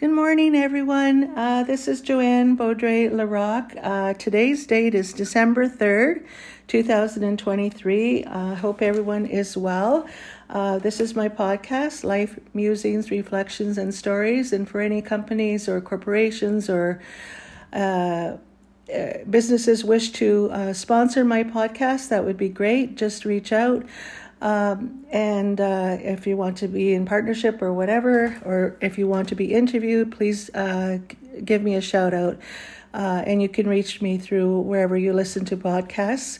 Good morning, everyone. This is Joanne Beaudry-Larac. Today's date is December 3rd, 2023. I hope everyone is well. This is my podcast, Life Musings, Reflections and Stories. And for any companies or corporations or businesses wish to sponsor my podcast, that would be great. Just reach out. And if you want to be in partnership or whatever, or if you want to be interviewed, please give me a shout out. And you can reach me through wherever you listen to podcasts.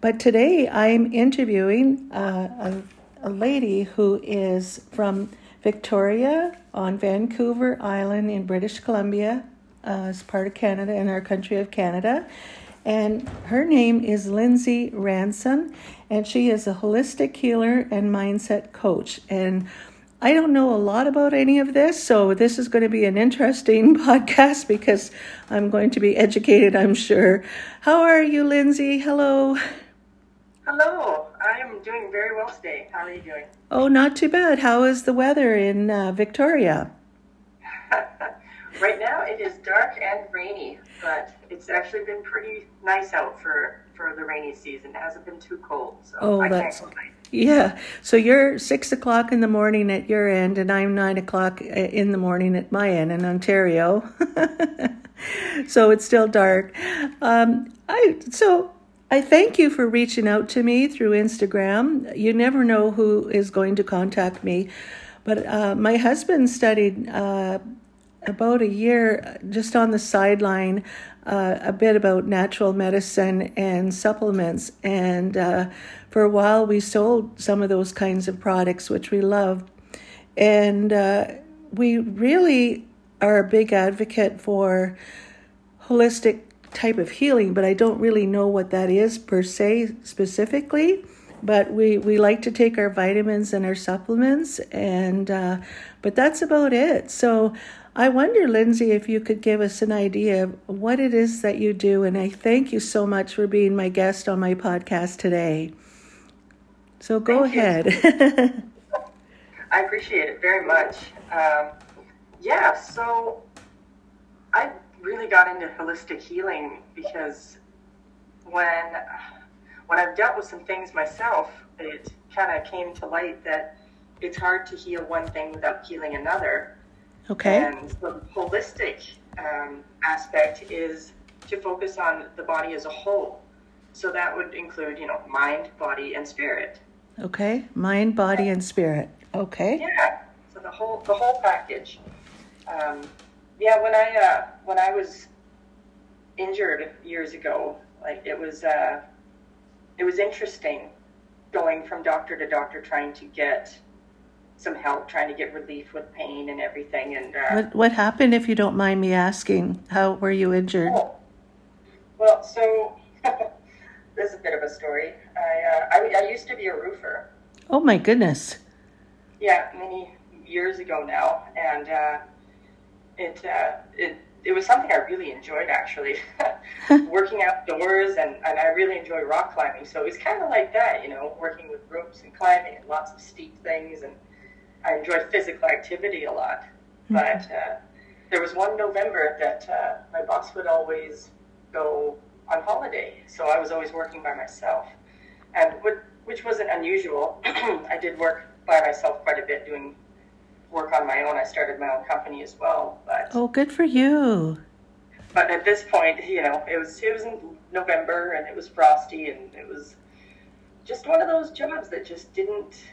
But today I'm interviewing a lady who is from Victoria on Vancouver Island in British Columbia, as part of Canada and our country of Canada. And her name is Lindsay Ranson, and she is a holistic healer and mindset coach. And I don't know a lot about any of this, so this is going to be an interesting podcast because I'm going to be educated, I'm sure. How are you, Lindsay? Hello. Hello. I am doing very well today. How are you doing? Oh, not too bad. How is the weather in Victoria? Right now it is dark and rainy, but it's actually been pretty nice out for the rainy season. It hasn't been too cold, so I can't complain. Yeah, so you're 6 o'clock in the morning at your end, and I'm 9 o'clock in the morning at my end in Ontario. So it's still dark. I thank you for reaching out to me through Instagram. You never know who is going to contact me. But my husband studied about a year just on the sideline a bit about natural medicine and supplements, and for a while we sold some of those kinds of products, which we love, and we really are a big advocate for holistic type of healing, but I don't really know what that is per se specifically. But we like to take our vitamins and our supplements, and but that's about it. So I wonder, Lindsay, if you could give us an idea of what it is that you do. And I thank you so much for being my guest on my podcast today. So go ahead. I appreciate it very much. So I really got into holistic healing because when I've dealt with some things myself, it kind of came to light that it's hard to heal one thing without healing another. Okay. And the holistic aspect is to focus on the body as a whole. So that would include, mind, body, and spirit. Okay. Mind, body, and spirit. Okay. Yeah. So the whole package. When I was injured years ago, it was interesting going from doctor to doctor trying to get some help, trying to get relief with pain and everything. And what happened, if you don't mind me asking? How were you injured? So this is a bit of a story. I used to be a roofer. Oh my goodness. Yeah, many years ago now, and it was something I really enjoyed, actually. Working outdoors, and I really enjoy rock climbing. So it was kind of like that, working with ropes and climbing and lots of steep things. And I enjoy physical activity a lot. Mm-hmm. But there was one November that my boss would always go on holiday. So I was always working by myself, and which wasn't unusual. I did work by myself quite a bit, doing work on my own. I started my own company as well. But good for you. But at this point, it was in November, and it was frosty, and it was just one of those jobs that just didn't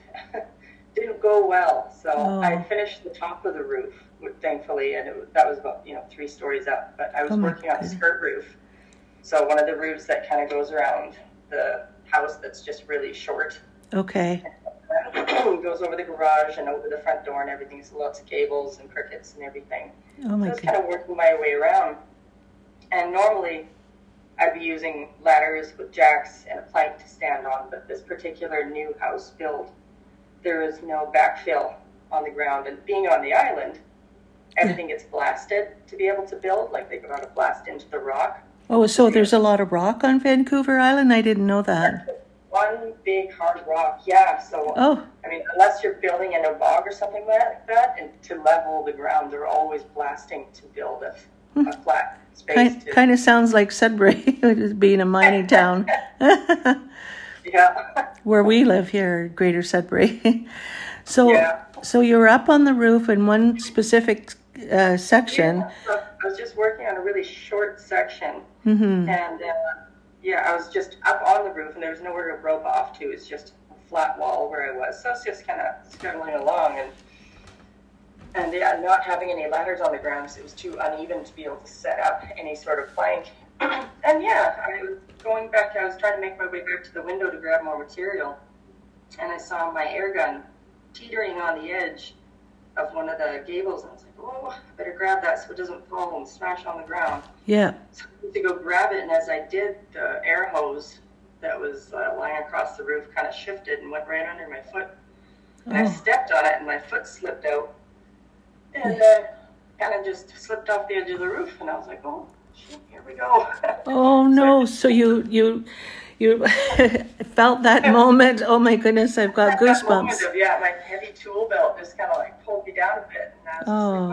go well. So I finished the top of the roof, thankfully, and that was about 3 stories up. But I was working on a skirt roof, so one of the roofs that kind of goes around the house, that's just really short. Okay. Goes over the garage and over the front door and everything. So lots of cables and crickets and everything. So I was kind of working my way around. And normally I'd be using ladders with jacks and a plank to stand on. But this particular new house build, there is no backfill on the ground. And being on the island, everything gets blasted to be able to build. Like, they've got to blast into the rock. Oh, so there's a lot of rock on Vancouver Island? I didn't know that. one big hard rock. Yeah. So, I mean, unless you're building in a bog or something like that, and to level the ground, they're always blasting to build a flat space. Kind of sounds like Sudbury, being a mining town. Yeah. Where we live here, Greater Sudbury. So you were up on the roof in one specific section. Yeah, so I was just working on a really short section. Mm-hmm. And I was just up on the roof, and there was nowhere to rope off to. It's just a flat wall where I was. So I was just kind of struggling along, and not having any ladders on the ground because it was too uneven to be able to set up any sort of plank. And I was going back. I was trying to make my way back to the window to grab more material, and I saw my air gun teetering on the edge of one of the gables, and I was like, I better grab that so it doesn't fall and smash on the ground. Yeah. So I had to go grab it, and as I did, the air hose that was lying across the roof kind of shifted and went right under my foot. And I stepped on it, and my foot slipped out, and kind of just slipped off the edge of the roof, and I was like, shit, here we go. Oh, no. So you felt that moment. Oh my goodness, I've got goosebumps. Moment of, my heavy tool belt just kind of like pulled me down a bit, and I was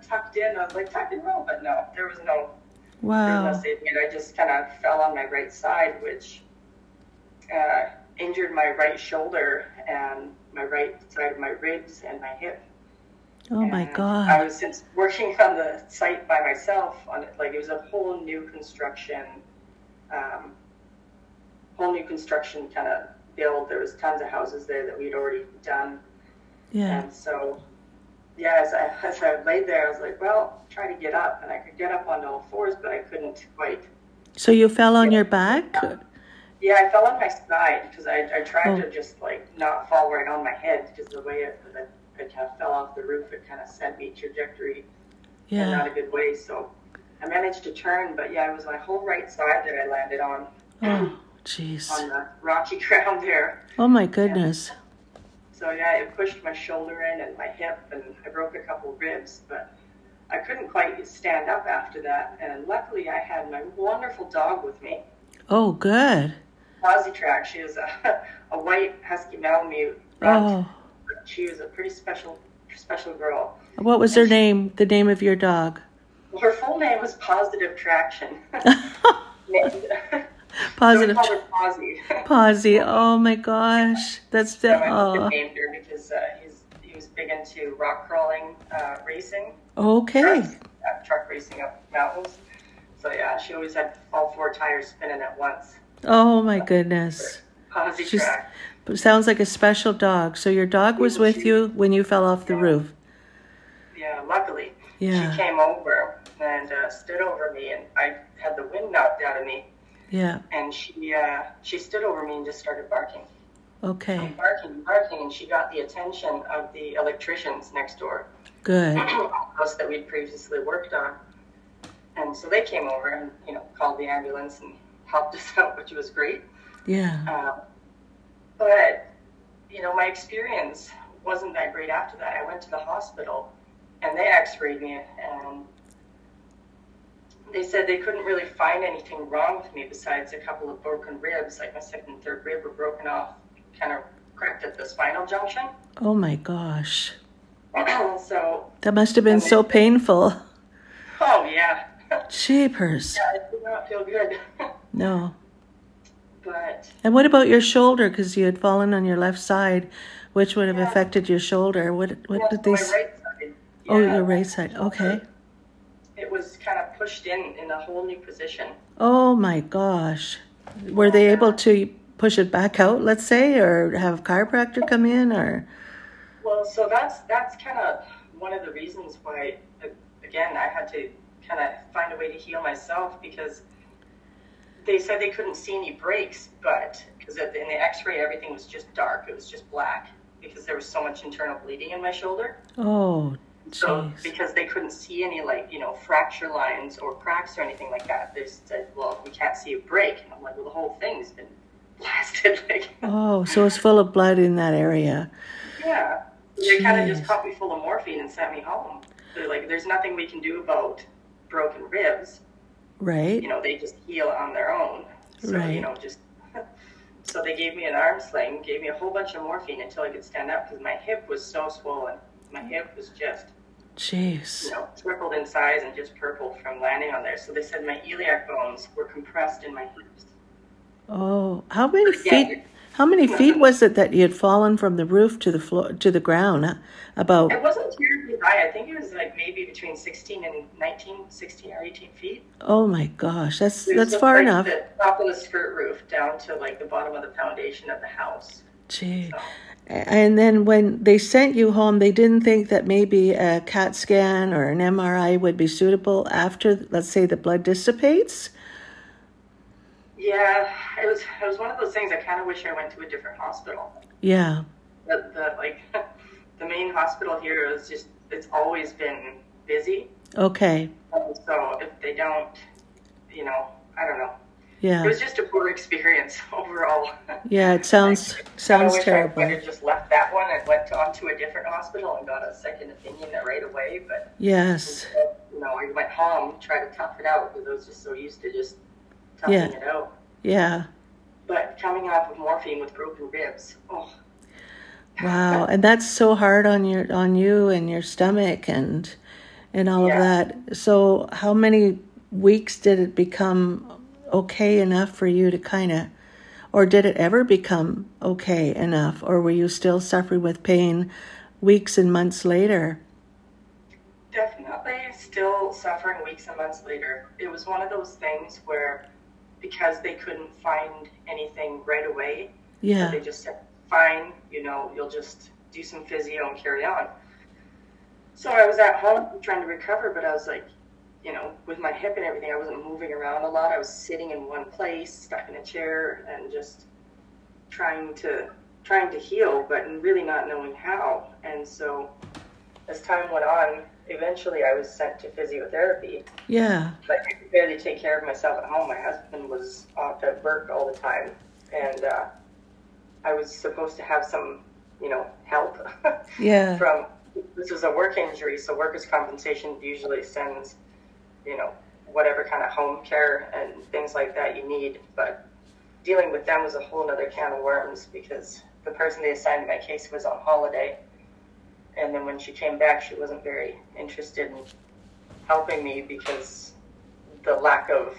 just like, tucked in. I was like, tucked and roll, but no, there was no. Wow. There was no saving it. I just kind of fell on my right side, which injured my right shoulder and my right side of my ribs and my hip. Oh my God! I was working on the site by myself on it. Like, it was a whole new construction. Whole new construction kind of build. There was tons of houses there that we'd already done. Yeah. And so, as I laid there, I was like, try to get up. And I could get up onto all fours, but I couldn't quite. So you fell on your back? Yeah, I fell on my side because I tried to just, like, not fall right on my head, because the way I kind of fell off the roof, it kind of sent me trajectory in not a good way. So I managed to turn, but, it was my whole right side that I landed on. Oh. Jeez. On the rocky ground there. Oh my goodness. And so it pushed my shoulder in and my hip, and I broke a couple ribs, but I couldn't quite stand up after that. And luckily I had my wonderful dog with me. Oh, good. Aussie track. She was a white husky Malamute. Oh. She was a pretty special girl. What was her name? The name of your dog? Well, her full name was Positive Traction. Positive. So Posy. Oh my gosh, that's I named her because he was big into rock crawling, racing. Okay. Truck racing up mountains. So she always had all four tires spinning at once. Oh my goodness. Posy track. Sounds like a special dog. So your dog was with you when you fell off the roof. Yeah, luckily. Yeah. She came over and stood over me, and I had the wind knocked out of me. Yeah. And she stood over me and just started barking. Okay. And barking, and she got the attention of the electricians next door. Good. House that we'd previously worked on. And so they came over and, called the ambulance and helped us out, which was great. Yeah. But, my experience wasn't that great after that. I went to the hospital, and they x-rayed me, and they said they couldn't really find anything wrong with me besides a couple of broken ribs. Like, my second and third rib were broken off, kind of cracked at the spinal junction. Oh my gosh. So that must have been so painful. Oh yeah. Jeepers. Yeah, it did not feel good. No. But. And what about your shoulder? Because you had fallen on your left side, which would have affected your shoulder. What did they? My right side. Yeah. Oh, your right side. Okay. It was kind of pushed in a whole new position. Oh my gosh. Were they able to push it back out, let's say, or have a chiropractor come in, or? Well, so that's kind of one of the reasons why, again, I had to kind of find a way to heal myself, because they said they couldn't see any breaks, but because in the x-ray, everything was just dark. It was just black because there was so much internal bleeding in my shoulder. Oh, so, because they couldn't see any, like, fracture lines or cracks or anything like that, they said, we can't see a break. And I'm like, the whole thing's been blasted. So it's full of blood in that area. Yeah. They kind of just caught me full of morphine and sent me home. They're like, there's nothing we can do about broken ribs. Right. They just heal on their own. So, just So they gave me an arm sling, gave me a whole bunch of morphine until I could stand up because my hip was so swollen. My hip was just, you know, tripled in size and just purple from landing on there. So they said my iliac bones were compressed in my hips. Oh, how many feet? How many feet was it that you had fallen from the roof to the floor to the ground? About it wasn't terribly high. I think it was like maybe between 16 or 18 feet. Oh my gosh, that's far enough. The top of the skirt roof down to like the bottom of the foundation of the house. Gee, so. And then when they sent you home, they didn't think that maybe a CAT scan or an MRI would be suitable after, let's say, the blood dissipates. Yeah, it was one of those things. I kind of wish I went to a different hospital. Yeah. The main hospital here is just, it's always been busy. Okay. So if they don't, you know, I don't know. Yeah. It was just a poor experience overall. Yeah, it sounds terrible. I wish I would have just left that one and went on to a different hospital and got a second opinion right away. But yes. You know, I went home, tried to tough it out because I was just so used to just toughing it out. Yeah. But coming off of morphine with broken ribs. Oh. Wow, and that's so hard on you and your stomach and all of that. So how many weeks did it become okay enough for you to kind of, or did it ever become okay enough, or were you still suffering with pain weeks and months later? Definitely still suffering weeks and months later. It was one of those things where, because they couldn't find anything right away, so they just said, fine, you know, you'll just do some physio and carry on. So I was at home trying to recover, but I was like, you know, with my hip and everything, I wasn't moving around a lot. I was sitting in one place, stuck in a chair, and just trying to heal, but really not knowing how. And so as time went on, eventually I was sent to physiotherapy. Yeah. But I could barely take care of myself at home. My husband was off at work all the time, and I was supposed to have some, you know, help. Yeah. From, this was a work injury, so workers' compensation usually sends, you know, whatever kind of home care and things like that you need. But dealing with them was a whole other can of worms because the person they assigned my case was on holiday. And then when she came back, she wasn't very interested in helping me because the lack of,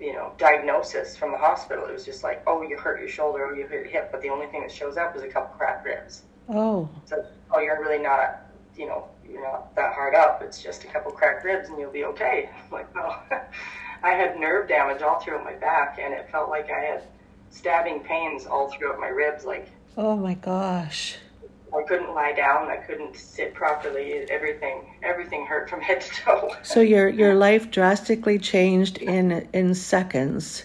you know, diagnosis from the hospital. It was just like, oh, you hurt your shoulder, or you hurt your hip, but the only thing that shows up is a couple cracked ribs. Oh. So, oh, you're really not, you know, you're not that hard up. It's just a couple cracked ribs and you'll be okay. I'm like, well, I had nerve damage all throughout my back, and it felt like I had stabbing pains all throughout my ribs. Like, oh my gosh. I couldn't lie down. I couldn't sit properly. Everything hurt from head to toe. So your life drastically changed in seconds.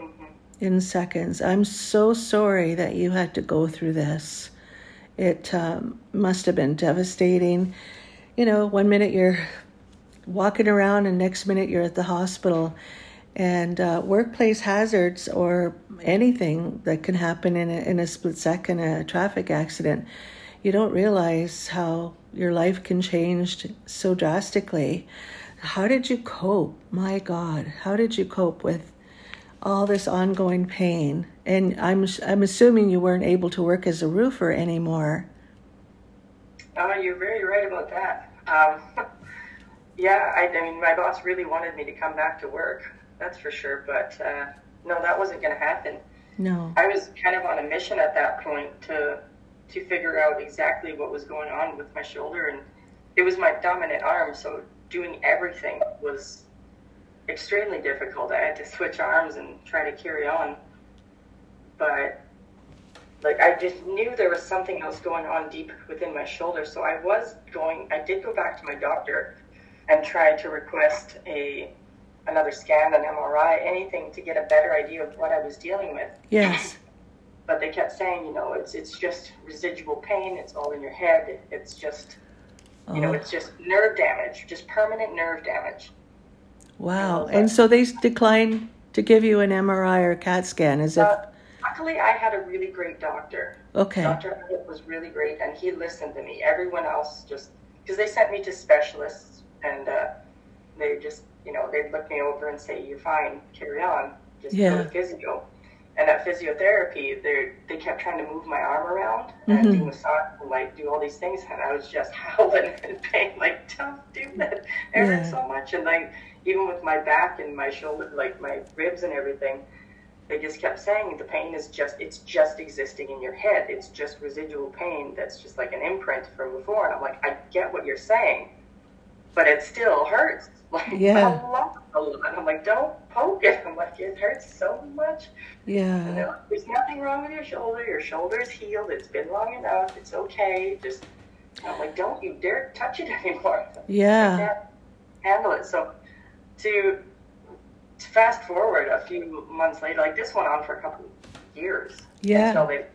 Mm-hmm. In seconds. I'm so sorry that you had to go through this. It must have been devastating. You know, one minute you're walking around and next minute you're at the hospital. And workplace hazards or anything that can happen in a split second, a traffic accident, you don't realize how your life can change so drastically. How did you cope? My God, how did you cope with all this ongoing pain? And I'm assuming you weren't able to work as a roofer anymore. Oh, you're very right about that. Yeah, I mean, my boss really wanted me to come back to work. That's for sure, but no, that wasn't going to happen. No. I was kind of on a mission at that point to figure out exactly what was going on with my shoulder, and it was my dominant arm, so doing everything was extremely difficult. I had to switch arms and try to carry on, but like I just knew there was something else going on deep within my shoulder, so I did go back to my doctor and try to request another scan, an MRI, anything to get a better idea of what I was dealing with. Yes. But they kept saying, you know, it's just residual pain. It's all in your head. It's just, you know, it's just nerve damage, just permanent nerve damage. Wow. And so they declined to give you an MRI or CAT scan Luckily, I had a really great doctor. Okay. Dr. Hutt was really great, and he listened to me. Everyone else just, because they sent me to specialists, and they just, you know, they'd look me over and say, you're fine, carry on, just go to physio. And at physiotherapy, they kept trying to move my arm around and do massage and like do all these things, and I was just howling in pain, like, don't do that. It hurts so much. And like even with my back and my shoulder, like my ribs and everything, they just kept saying the pain is just, it's just existing in your head. It's just residual pain that's just like an imprint from before. And I'm like, I get what you're saying, but it still hurts. Like, I'm like, don't poke it. I'm like, it hurts so much. Yeah. And like, there's nothing wrong with your shoulder. Your shoulder's healed. It's been long enough. It's okay. Just, I'm like, don't you dare touch it anymore. Yeah. I can't handle it. So to fast forward a few months later, like this went on for a couple of years. Yeah. Until they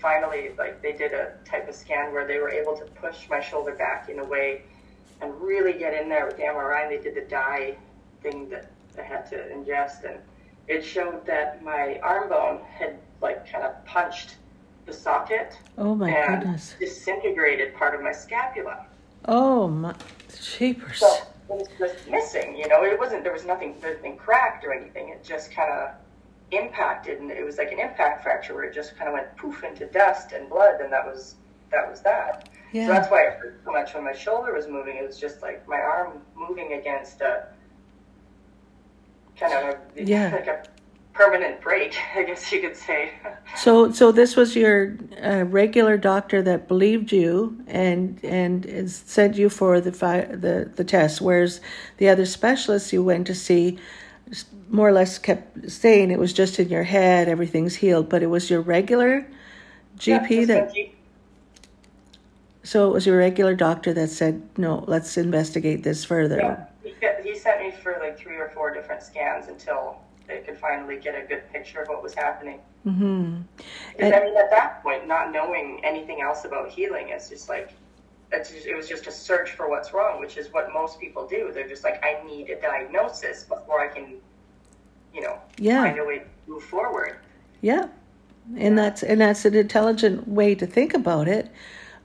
finally, like they did a type of scan where they were able to push my shoulder back in a way and really get in there with the MRI. And they did the dye thing that I had to ingest, and it showed that my arm bone had like kind of punched the socket. Oh my goodness! Disintegrated part of my scapula. Oh my jeepers! So it was just missing. You know, it wasn't. There was nothing cracked or anything. It just kind of impacted, and it was like an impact fracture where it just kind of went poof into dust and blood, and that was that. Yeah. So that's why it hurt so much when my shoulder was moving. It was just like my arm moving against a kind of like a permanent break, I guess you could say. So this was your regular doctor that believed you and sent you for the test, whereas the other specialists you went to see more or less kept saying it was just in your head, everything's healed. But it was your regular GP So it was your regular doctor that said, no, let's investigate this further. Yeah. He sent me for like 3 or 4 different scans until they could finally get a good picture of what was happening. Mm-hmm. Because I mean, at that point, not knowing anything else about healing, it was just a search for what's wrong, which is what most people do. They're just like, I need a diagnosis before I can, find a way to move forward. Yeah, and that's an intelligent way to think about it.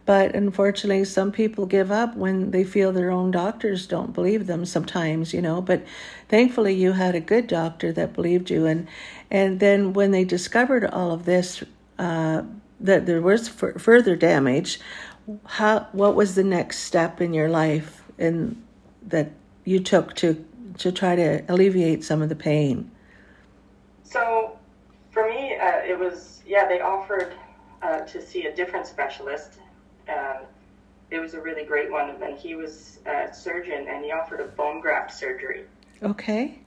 But unfortunately, some people give up when they feel their own doctors don't believe them sometimes, But thankfully, you had a good doctor that believed you. And then when they discovered all of this, that there was further damage, what was the next step in your life and that you took to try to alleviate some of the pain? So for me, it was, they offered to see a different specialist. It was a really great one, and he was a surgeon, and he offered a bone graft surgery. Okay.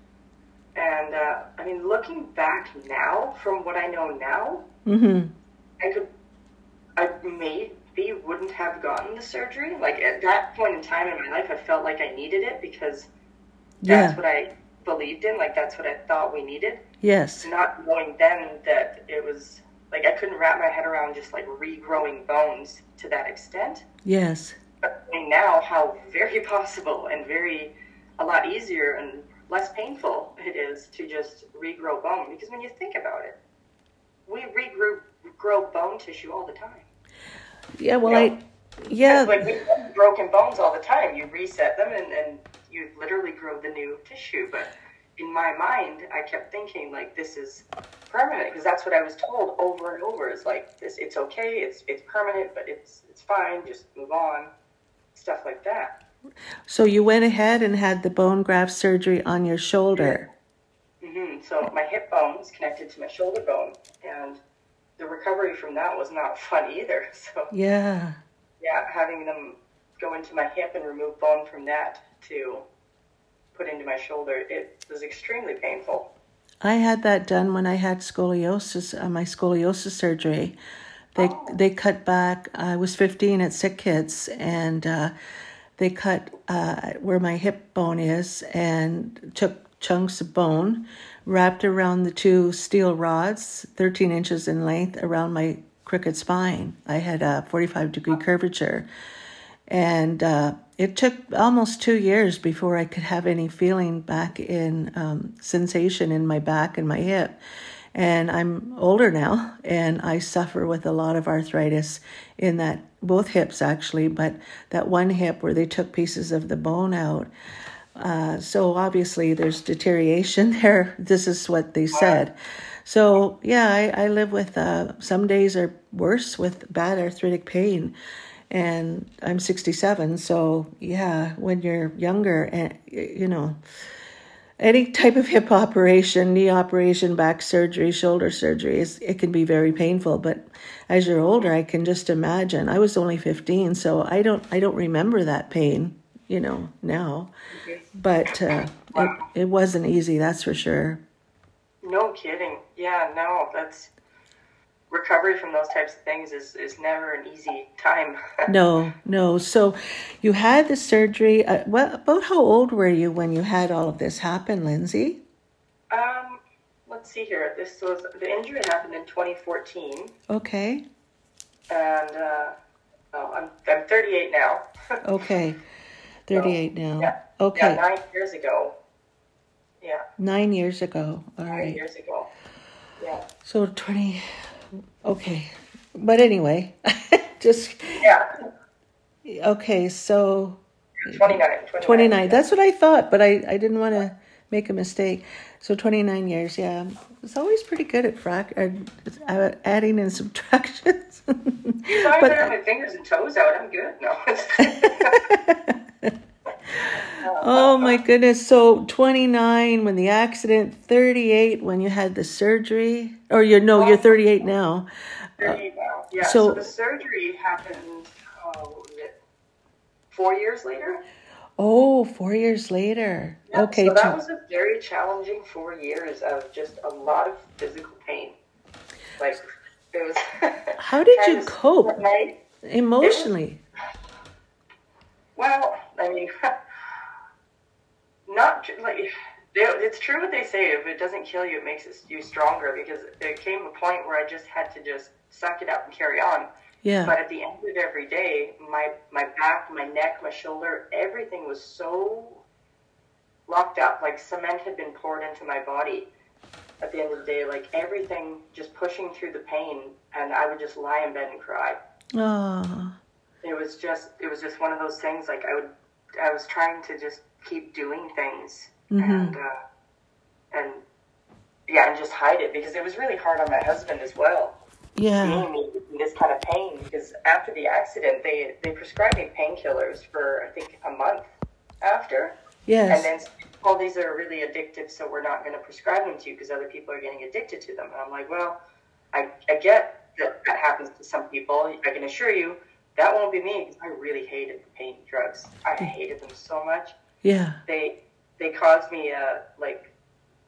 And I mean, looking back now, from what I know now, I maybe wouldn't have gotten the surgery. Like at that point in time in my life, I felt like I needed it because that's what I believed in. Like that's what I thought we needed. Yes. Not knowing then that it was. Like, I couldn't wrap my head around just, like, regrowing bones to that extent. Yes. But now how very possible and a lot easier and less painful it is to just regrow bone. Because when you think about it, we regrow bone tissue all the time. Yeah, well, Like, we have broken bones all the time. You reset them and you literally grow the new tissue, but in my mind, I kept thinking, like, this is permanent, because that's what I was told over and over. It's like, this, it's okay, it's permanent, but it's fine, just move on, stuff like that. So you went ahead and had the bone graft surgery on your shoulder. Mm-hmm. So my hip bone is connected to my shoulder bone, and the recovery from that was not fun either. So having them go into my hip and remove bone from that to put into my shoulder, it was extremely painful. I had that done when I had scoliosis, my scoliosis surgery. They cut back. I was 15 at SickKids, and they cut where my hip bone is and took chunks of bone, wrapped around the 2 steel rods, 13 inches in length, around my crooked spine. I had a 45-degree curvature. And it took almost 2 years before I could have any feeling back in sensation in my back and my hip. And I'm older now, and I suffer with a lot of arthritis in that, both hips actually, but that one hip where they took pieces of the bone out. So obviously there's deterioration there. This is what they said. So yeah, I live with, some days are worse with bad arthritic pain, and I'm 67. So yeah, when you're younger, and you know, any type of hip operation, knee operation, back surgery, shoulder surgery, it can be very painful. But as you're older, I can just imagine. I was only 15, so I don't remember that pain, you know, now. But it wasn't easy, that's for sure. No kidding. Yeah, no, that's... Recovery from those types of things is never an easy time. No. So you had the surgery. About how old were you when you had all of this happen, Lindsay? Let's see here. This was, the injury happened in 2014. Okay. And I'm 38 now. Okay. 38 so, now. Yeah. Okay. Yeah, 9 years ago. Yeah. 9 years ago. All right. 9 years ago. Yeah. So 20... Okay, but anyway, just... Yeah. Okay, so... 29. That's what I thought, but I didn't want to make a mistake. So 29 years, yeah. It's always pretty good at adding and subtractions. If I have my fingers and toes out, I'm good. No. Oh, my goodness. So 29 when the accident, 38 when you had the surgery. Or you're 38 now. 38 now, yeah. So the surgery happened 4 years later. Oh, 4 years later. Yeah, okay. So that was a very challenging 4 years of just a lot of physical pain. Like, it was... How did you cope emotionally? Well, I mean... Not like it's true what they say. If it doesn't kill you, it makes you stronger. Because there came a point where I just had to just suck it up and carry on. Yeah. But at the end of every day, my back, my neck, my shoulder, everything was so locked up. Like cement had been poured into my body. At the end of the day, like everything, just pushing through the pain, and I would just lie in bed and cry. Oh. It was just one of those things. Like I was trying to just keep doing things, mm-hmm. and just hide it, because it was really hard on my husband as well. Yeah, seeing me in this kind of pain, because after the accident, they prescribed me painkillers for I think a month after. Yes, and then all these are really addictive, so we're not going to prescribe them to you because other people are getting addicted to them. And I'm like, well, I get that happens to some people. I can assure you that won't be me. I really hated the pain drugs. I hated them so much. Yeah, they caused me a like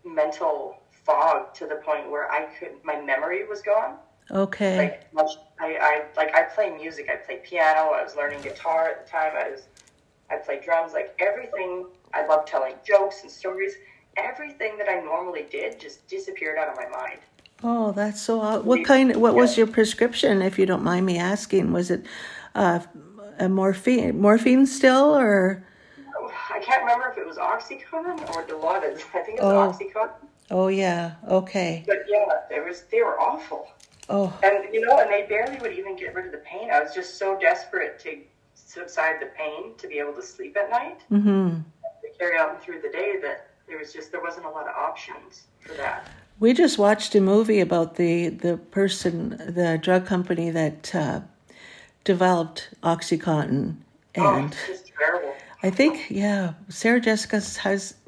mental fog to the point where my memory was gone. Okay. Like I play music. I play piano. I was learning guitar at the time. I play drums. Like everything. I love telling jokes and stories. Everything that I normally did just disappeared out of my mind. Oh, that's so odd. What was your prescription, if you don't mind me asking? Was it a morphine still, or? I can't remember if it was OxyContin or Dilaudid. I think it was OxyContin. Oh, yeah. Okay. But, yeah, they were awful. Oh. And, you know, and they barely would even get rid of the pain. I was just so desperate to subside the pain to be able to sleep at night. Mm-hmm. To carry out through the day, that there wasn't a lot of options for that. We just watched a movie about the drug company that developed OxyContin. And it's just terrible. I think, yeah, Sarah Jessica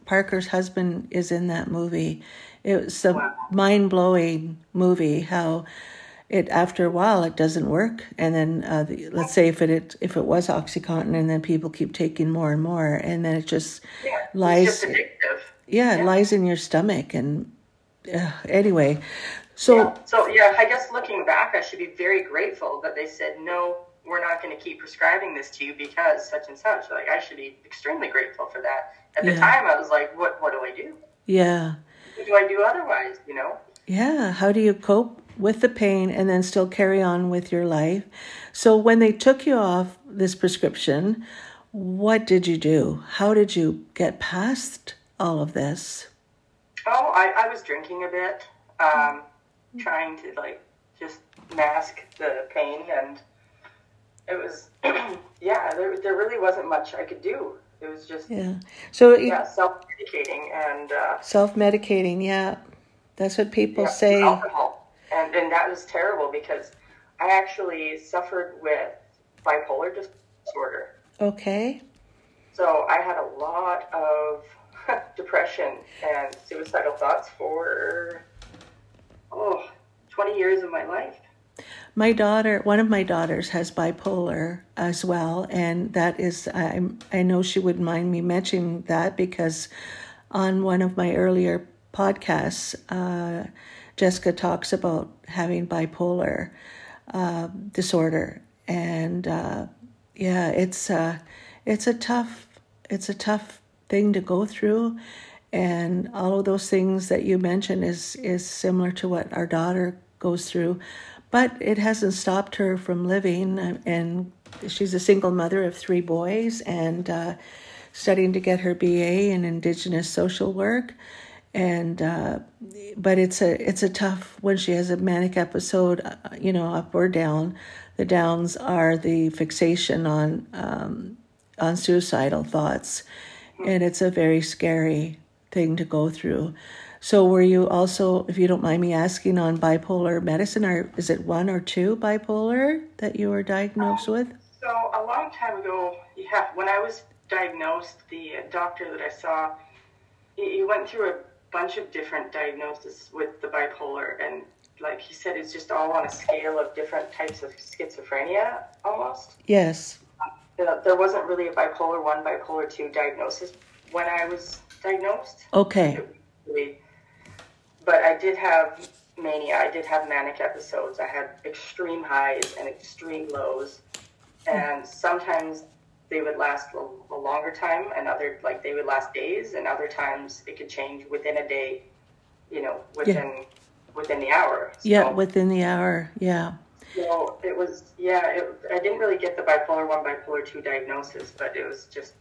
Parker's husband is in that movie. It was a mind-blowing movie. How after a while it doesn't work, and then let's say if it was OxyContin, and then people keep taking more and more, and then it just lies. It's just addictive. It lies in your stomach, and anyway. So I guess looking back, I should be very grateful that they said no. We're not going to keep prescribing this to you because such and such. Like, I should be extremely grateful for that. At the time, I was like, what do I do? Yeah. What do I do otherwise, you know? Yeah. How do you cope with the pain and then still carry on with your life? So when they took you off this prescription, what did you do? How did you get past all of this? Oh, I was drinking a bit, trying to, like, just mask the pain, and... It was, there really wasn't much I could do. It was just self-medicating and self-medicating. Yeah, that's what people say. Alcohol, and that was terrible because I actually suffered with bipolar disorder. Okay. So I had a lot of depression and suicidal thoughts for 20 years of my life. My daughter, one of my daughters, has bipolar as well, and that is, I know she wouldn't mind me mentioning that because on one of my earlier podcasts, Jessica talks about having bipolar disorder, and it's a tough thing to go through. And all of those things that you mentioned is similar to what our daughter goes through, but it hasn't stopped her from living. And she's a single mother of 3 boys and studying to get her BA in Indigenous social work. And but it's a tough when she has a manic episode, up or down. The downs are the fixation on suicidal thoughts, and it's a very scary thing to go through. So were you also, if you don't mind me asking, on bipolar medicine, or is it 1 or 2 bipolar that you were diagnosed with? So a long time ago, when I was diagnosed, the doctor that I saw, he went through a bunch of different diagnoses with the bipolar, and like he said, it's just all on a scale of different types of schizophrenia almost. Yes. There wasn't really a bipolar 1, bipolar 2 diagnosis when I was diagnosed. Okay. But I did have mania. I did have manic episodes. I had extreme highs and extreme lows. And sometimes they would last a longer time, and other, like they would last days, and other times it could change within a day, within the hour. So, within the hour. Yeah. Well, it was, I didn't really get the bipolar 1, bipolar 2 diagnosis, but it was just,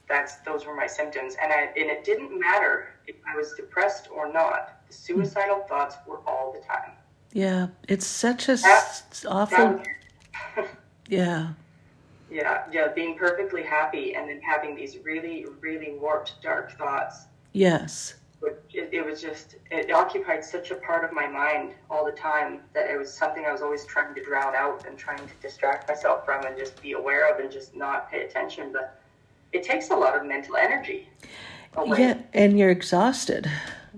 those were my symptoms. And it didn't matter if I was depressed or not. The suicidal thoughts were all the time. Yeah, it's such a awful... yeah. Yeah, being perfectly happy and then having these really, really warped, dark thoughts. Yes. It was just, it occupied such a part of my mind all the time that it was something I was always trying to drown out and trying to distract myself from and just be aware of and just not pay attention. But it takes a lot of mental energy away. Yeah, and you're exhausted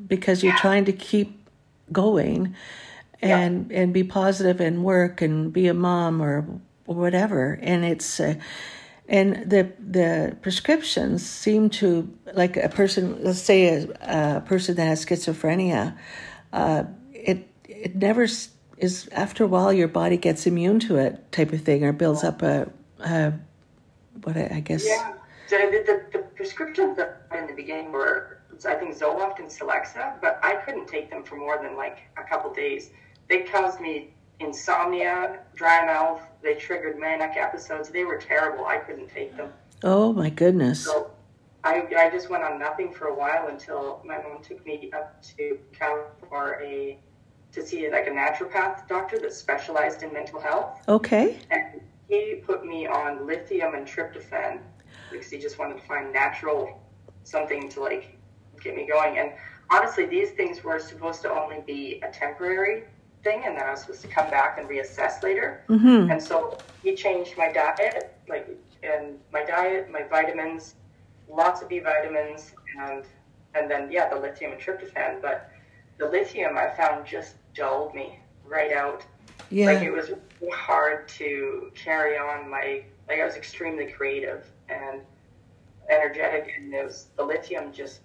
because you're trying to keep going and be positive and work and be a mom or whatever. And it's... and the prescriptions seem to, like a person, let's say a person that has schizophrenia, it never is, after a while your body gets immune to it type of thing, or builds up I guess. Yeah, so the prescriptions in the beginning were, I think, Zoloft and Celexa, but I couldn't take them for more than like a couple days. They caused me insomnia, dry mouth. They triggered manic episodes. They were terrible. I couldn't take them. Oh, my goodness. So I just went on nothing for a while until my mom took me up to Cal to see like a naturopath doctor that specialized in mental health. Okay. And he put me on lithium and tryptophan because he just wanted to find natural something to like get me going. And honestly, these things were supposed to only be a temporary thing, and then I was supposed to come back and reassess later. Mm-hmm. And so he changed my diet, my vitamins, lots of B vitamins, and then the lithium and tryptophan. But the lithium I found just dulled me right out. Yeah. Like it was really hard to carry on like I was extremely creative and energetic, and the lithium just,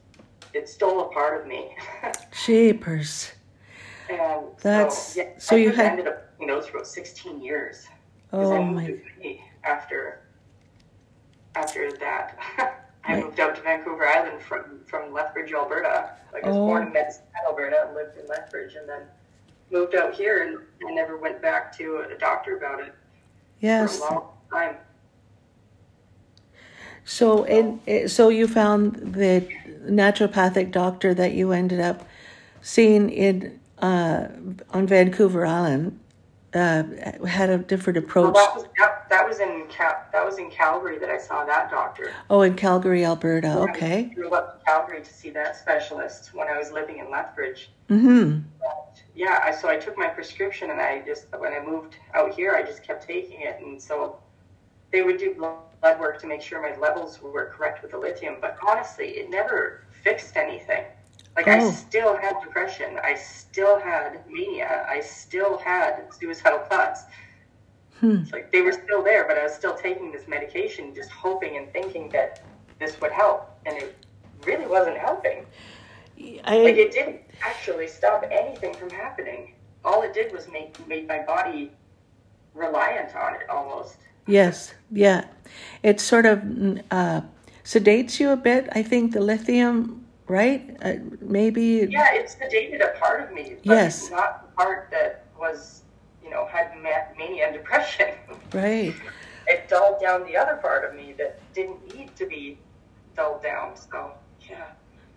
it stole a part of me. Jeepers. I ended up in those for about 16 years. Oh my! After that, I moved out to Vancouver Island from Lethbridge, Alberta. Like I was born in Medicine Hat, Alberta, and lived in Lethbridge, and then moved out here, and I never went back to a doctor about it. Yes. For a long time. So so you found the naturopathic doctor that you ended up seeing on Vancouver Island, had a different approach. Well, that was in Calgary that I saw that doctor. Oh, in Calgary, Alberta. Yeah, okay. I drove up to Calgary to see that specialist when I was living in Lethbridge. Mm-hmm. But yeah, so I took my prescription, and when I moved out here, I just kept taking it, and so they would do blood work to make sure my levels were correct with the lithium. But honestly, it never fixed anything. Like, oh. I still had depression. I still had mania. I still had suicidal thoughts. It's like they were still there, but I was still taking this medication, just hoping and thinking that this would help. And it really wasn't helping. Like, it didn't actually stop anything from happening. All it did was make my body reliant on it almost. Yes, yeah. It sort of sedates you a bit, I think, the lithium... Right? Maybe. Yeah, it sedated a part of me, but yes, not the part that was, had mania and depression. Right. It dulled down the other part of me that didn't need to be dulled down. So, yeah.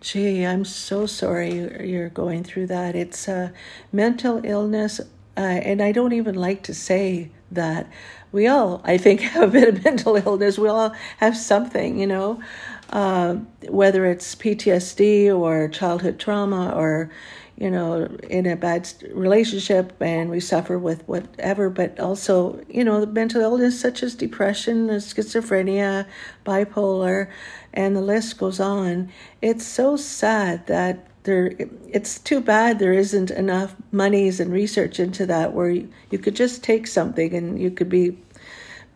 Gee, I'm so sorry you're going through that. It's a mental illness, and I don't even like to say that. We all, I think, have a bit of mental illness. We all have something, whether it's PTSD or childhood trauma or, in a bad relationship, and we suffer with whatever, but also, the mental illness such as depression, schizophrenia, bipolar, and the list goes on. It's so sad that it's too bad there isn't enough monies and research into that where you could just take something and you could be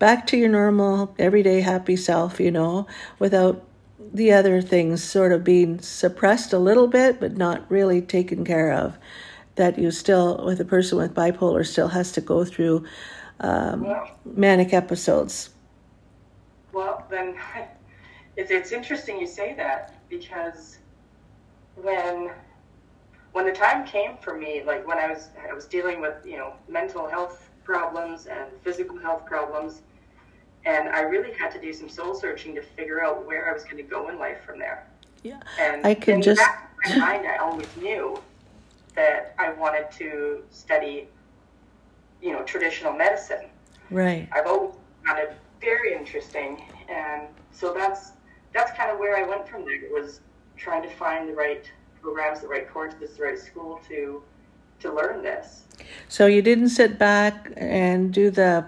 back to your normal, everyday, happy self, without the other things sort of being suppressed a little bit, but not really taken care of, that you still, with a person with bipolar, still has to go through manic episodes. Well, then it's interesting you say that, because when the time came for me, like when I was dealing with, mental health problems and physical health problems, and I really had to do some soul searching to figure out where I was going to go in life from there. Yeah, and I can just. In the back of my mind, I always knew that I wanted to study, traditional medicine. Right. I've always found it very interesting, and so that's kind of where I went from there. It was trying to find the right programs, the right courses, the right school to learn this. So you didn't sit back and do the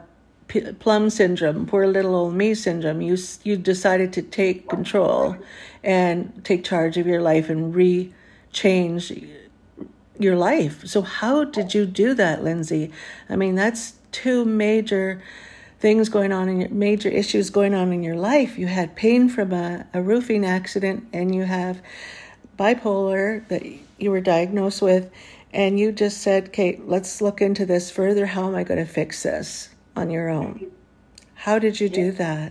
plum syndrome, poor little old me syndrome. You decided to take control and take charge of your life and re-change your life. So how did you do that, Lindsay? I mean, that's two major things going on major issues going on in your life. You had pain from a roofing accident, and you have bipolar that you were diagnosed with, and you just said, "Kate, let's look into this further. How am I going to fix this on your own?" How did you do that?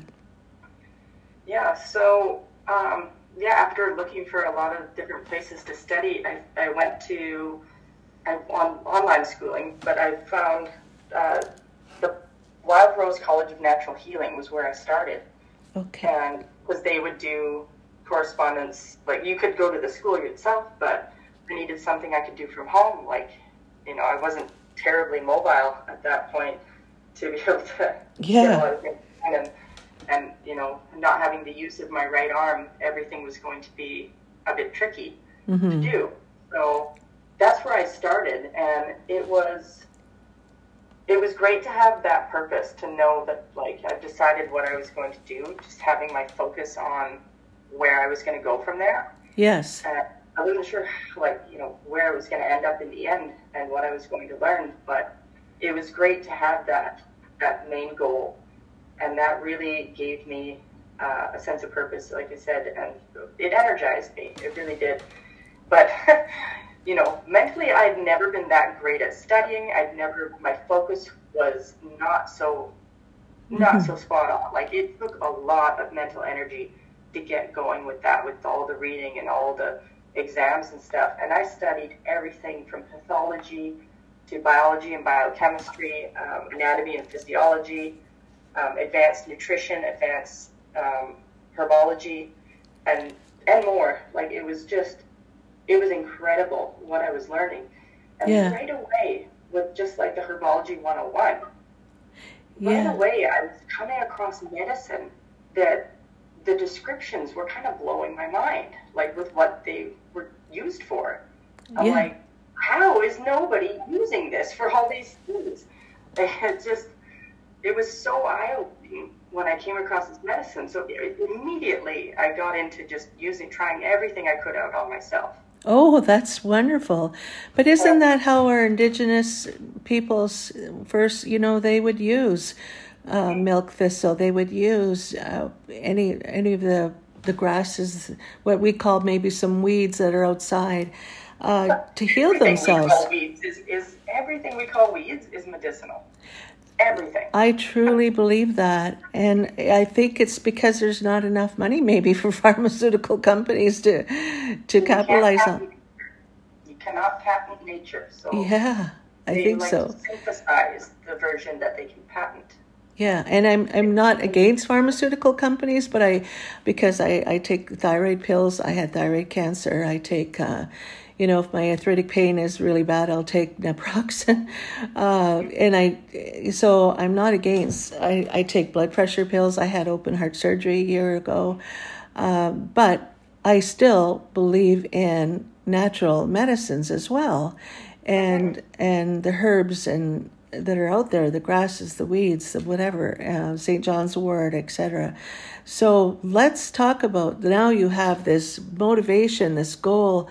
Yeah, so after looking for a lot of different places to study, I went to online schooling, but I found the Wild Rose College of Natural Healing was where I started. Okay. And because they would do correspondence, like you could go to the school yourself, but I needed something I could do from home. Like, I wasn't terribly mobile at that point to be able to get a lot of things done. And not having the use of my right arm, everything was going to be a bit tricky to do. So that's where I started, and it was great to have that purpose, to know that, like, I've decided what I was going to do, just having my focus on where I was going to go from there. Yes. And I wasn't sure, like, where I was going to end up in the end and what I was going to learn, but it was great to have that main goal. And that really gave me a sense of purpose, like I said, and it energized me. It really did. But... mentally, I'd never been that great at studying. My focus was not so spot on. Like, it took a lot of mental energy to get going with that, with all the reading and all the exams and stuff. And I studied everything from pathology to biology and biochemistry, anatomy and physiology, advanced nutrition, advanced herbology, and more. Like, it was incredible what I was learning. And right away, with just like the Herbology 101. Yeah. Right away, I was coming across medicine that the descriptions were kind of blowing my mind, like with what they were used for. I'm like, how is nobody using this for all these things? It just, it was so eye-opening when I came across this medicine. So immediately I got into just using, trying everything I could out on myself. Oh, that's wonderful. But isn't that how our Indigenous peoples first, you know, they would use milk thistle. They would use any of the grasses, what we call maybe some weeds that are outside, to heal themselves. Everything we call weeds is medicinal. Everything. I truly believe that. And I think it's because there's not enough money maybe for pharmaceutical companies to capitalize on. You cannot patent nature. So yeah, I think like so. They synthesize the version that they can patent. Yeah, and I'm not against pharmaceutical companies, but because I take thyroid pills, I had thyroid cancer, I take, if my arthritic pain is really bad, I'll take naproxen, so I'm not against. I take blood pressure pills. I had open heart surgery a year ago, but I still believe in natural medicines as well, and the herbs and that are out there, the grasses, the weeds, the whatever, St. John's wort, etc. So let's talk about, now you have this motivation, this goal,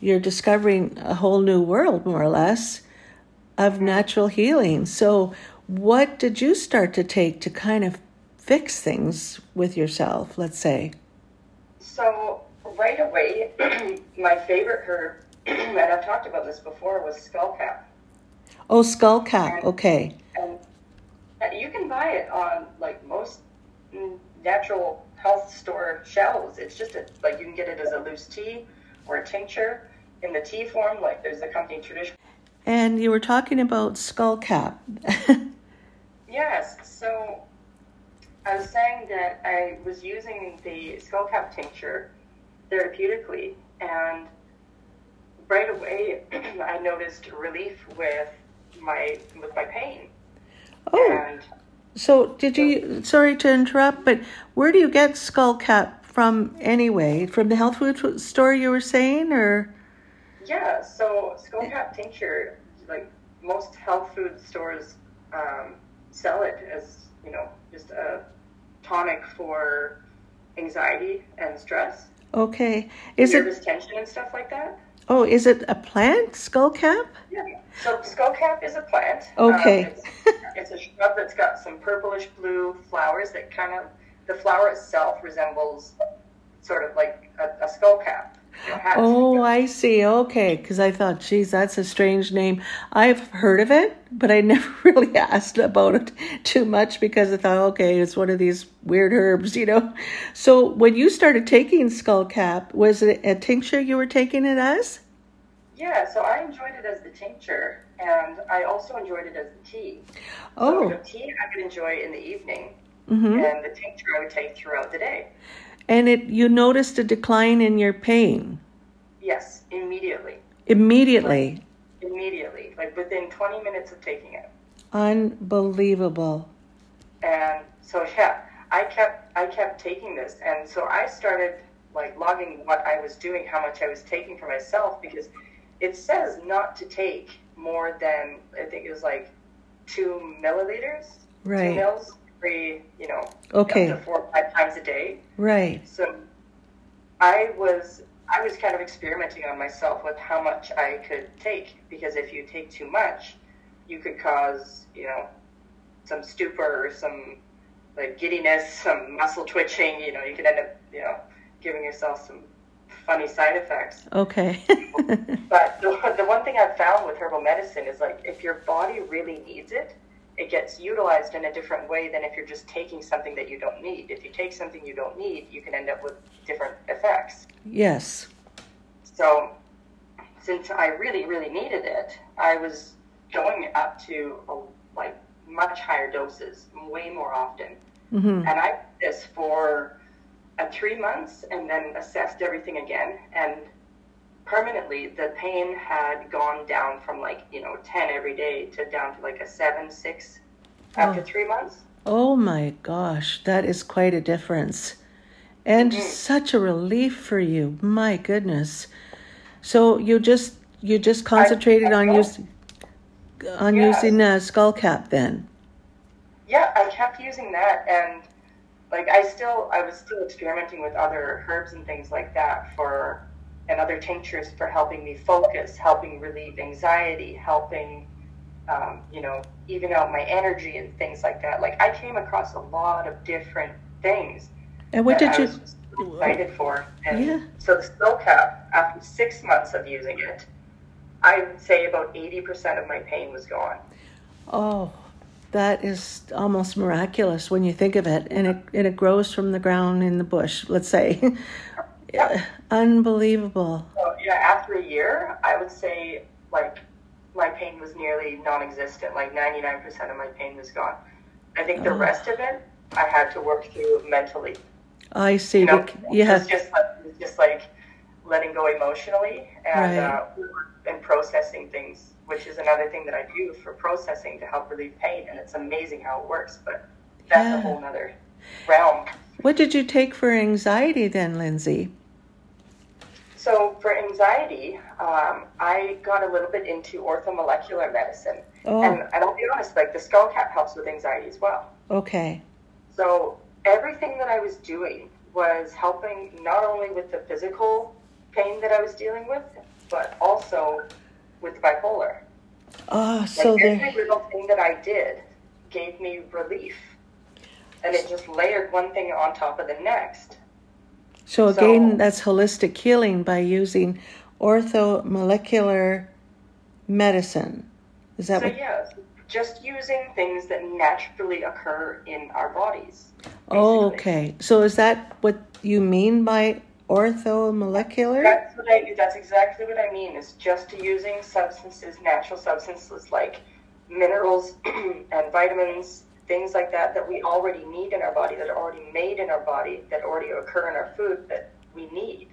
you're discovering a whole new world, more or less, of natural healing. So what did you start to take to kind of fix things with yourself, let's say? So right away, my favorite herb, and I've talked about this before, was skullcap. Oh, skullcap, okay. And you can buy it on, like, most natural health store shelves. It's just, you can get it as a loose tea or a tincture in the tea form, like there's the company Tradition. And you were talking about skullcap. Yes, so I was saying that I was using the skullcap tincture therapeutically, and right away I noticed relief with my pain. Oh, and so did you? Sorry to interrupt, but where do you get skullcap from anyway? From the health food store you were saying, or? Yeah, so skullcap tincture, like most health food stores, sell it as just a tonic for anxiety and stress. Okay, is it nervous tension and stuff like that? Oh, is it a plant, skullcap? Yeah, so skullcap is a plant. Okay. It's a shrub that's got some purplish-blue flowers that kind of, the flower itself resembles sort of like a skullcap. Oh, I see. Okay, because I thought, geez, that's a strange name. I've heard of it, but I never really asked about it too much because I thought, okay, it's one of these weird herbs, So when you started taking skullcap, was it a tincture you were taking it as? Yeah, so I enjoyed it as the tincture, and I also enjoyed it as the tea. Oh. So the tea I could enjoy in the evening, and the tincture I would take throughout the day. And you noticed a decline in your pain? Yes, immediately. Immediately? Immediately, like within 20 minutes of taking it. Unbelievable. And so, yeah, I kept taking this. And so I started logging what I was doing, how much I was taking for myself, because it says not to take more than, I think it was 2 milliliters, right. 2 mils. Up to 4 or 5 times a day. Right. So I was kind of experimenting on myself with how much I could take, because if you take too much, you could cause, some stupor, some giddiness, some muscle twitching, you could end up, giving yourself some funny side effects. Okay. But the one thing I've found with herbal medicine is if your body really needs it, it gets utilized in a different way than if you're just taking something that you don't need. If you take something you don't need, you can end up with different effects. Yes. So since I really, really needed it, I was going up to much higher doses way more often. Mm-hmm. And I did this for 3 months and then assessed everything again. And permanently, the pain had gone down from 10 every day to down to 7, 6 after 3 months. Oh my gosh, that is quite a difference. And such a relief for you. My goodness. So you just concentrated on using Skullcap then. Yeah, I kept using that, and I was still experimenting with other herbs and things like that and other tinctures for helping me focus, helping relieve anxiety, helping, even out my energy and things like that. I came across a lot of different things. And what did you excited for? And yeah. So the Skullcap, after 6 months of using it, I would say about 80% of my pain was gone. Oh, that is almost miraculous when you think of it. And it grows from the ground in the bush, let's say. Yeah. Unbelievable. So, yeah, after a year, I would say my pain was nearly non-existent. 99% of my pain was gone. I think the rest of it I had to work through mentally. I see. It's just letting go emotionally and and processing things, which is another thing that I do for processing to help relieve pain, and it's amazing how it works, but that's a whole other realm. What did you take for anxiety then, Lindsay? So for anxiety, I got a little bit into orthomolecular medicine. Oh. And I'll be honest, the Skullcap helps with anxiety as well. Okay. So everything that I was doing was helping not only with the physical pain that I was dealing with, but also with bipolar. Oh, so every little thing that I did gave me relief, and it just layered one thing on top of the next. So again, that's holistic healing by using orthomolecular medicine. Is that just using things that naturally occur in our bodies. Oh, okay. So is that what you mean by orthomolecular? That's what I do. That's exactly what I mean. Is just using substances, natural substances like minerals and vitamins, things like that that we already need in our body, that are already made in our body, that already occur in our food that we need.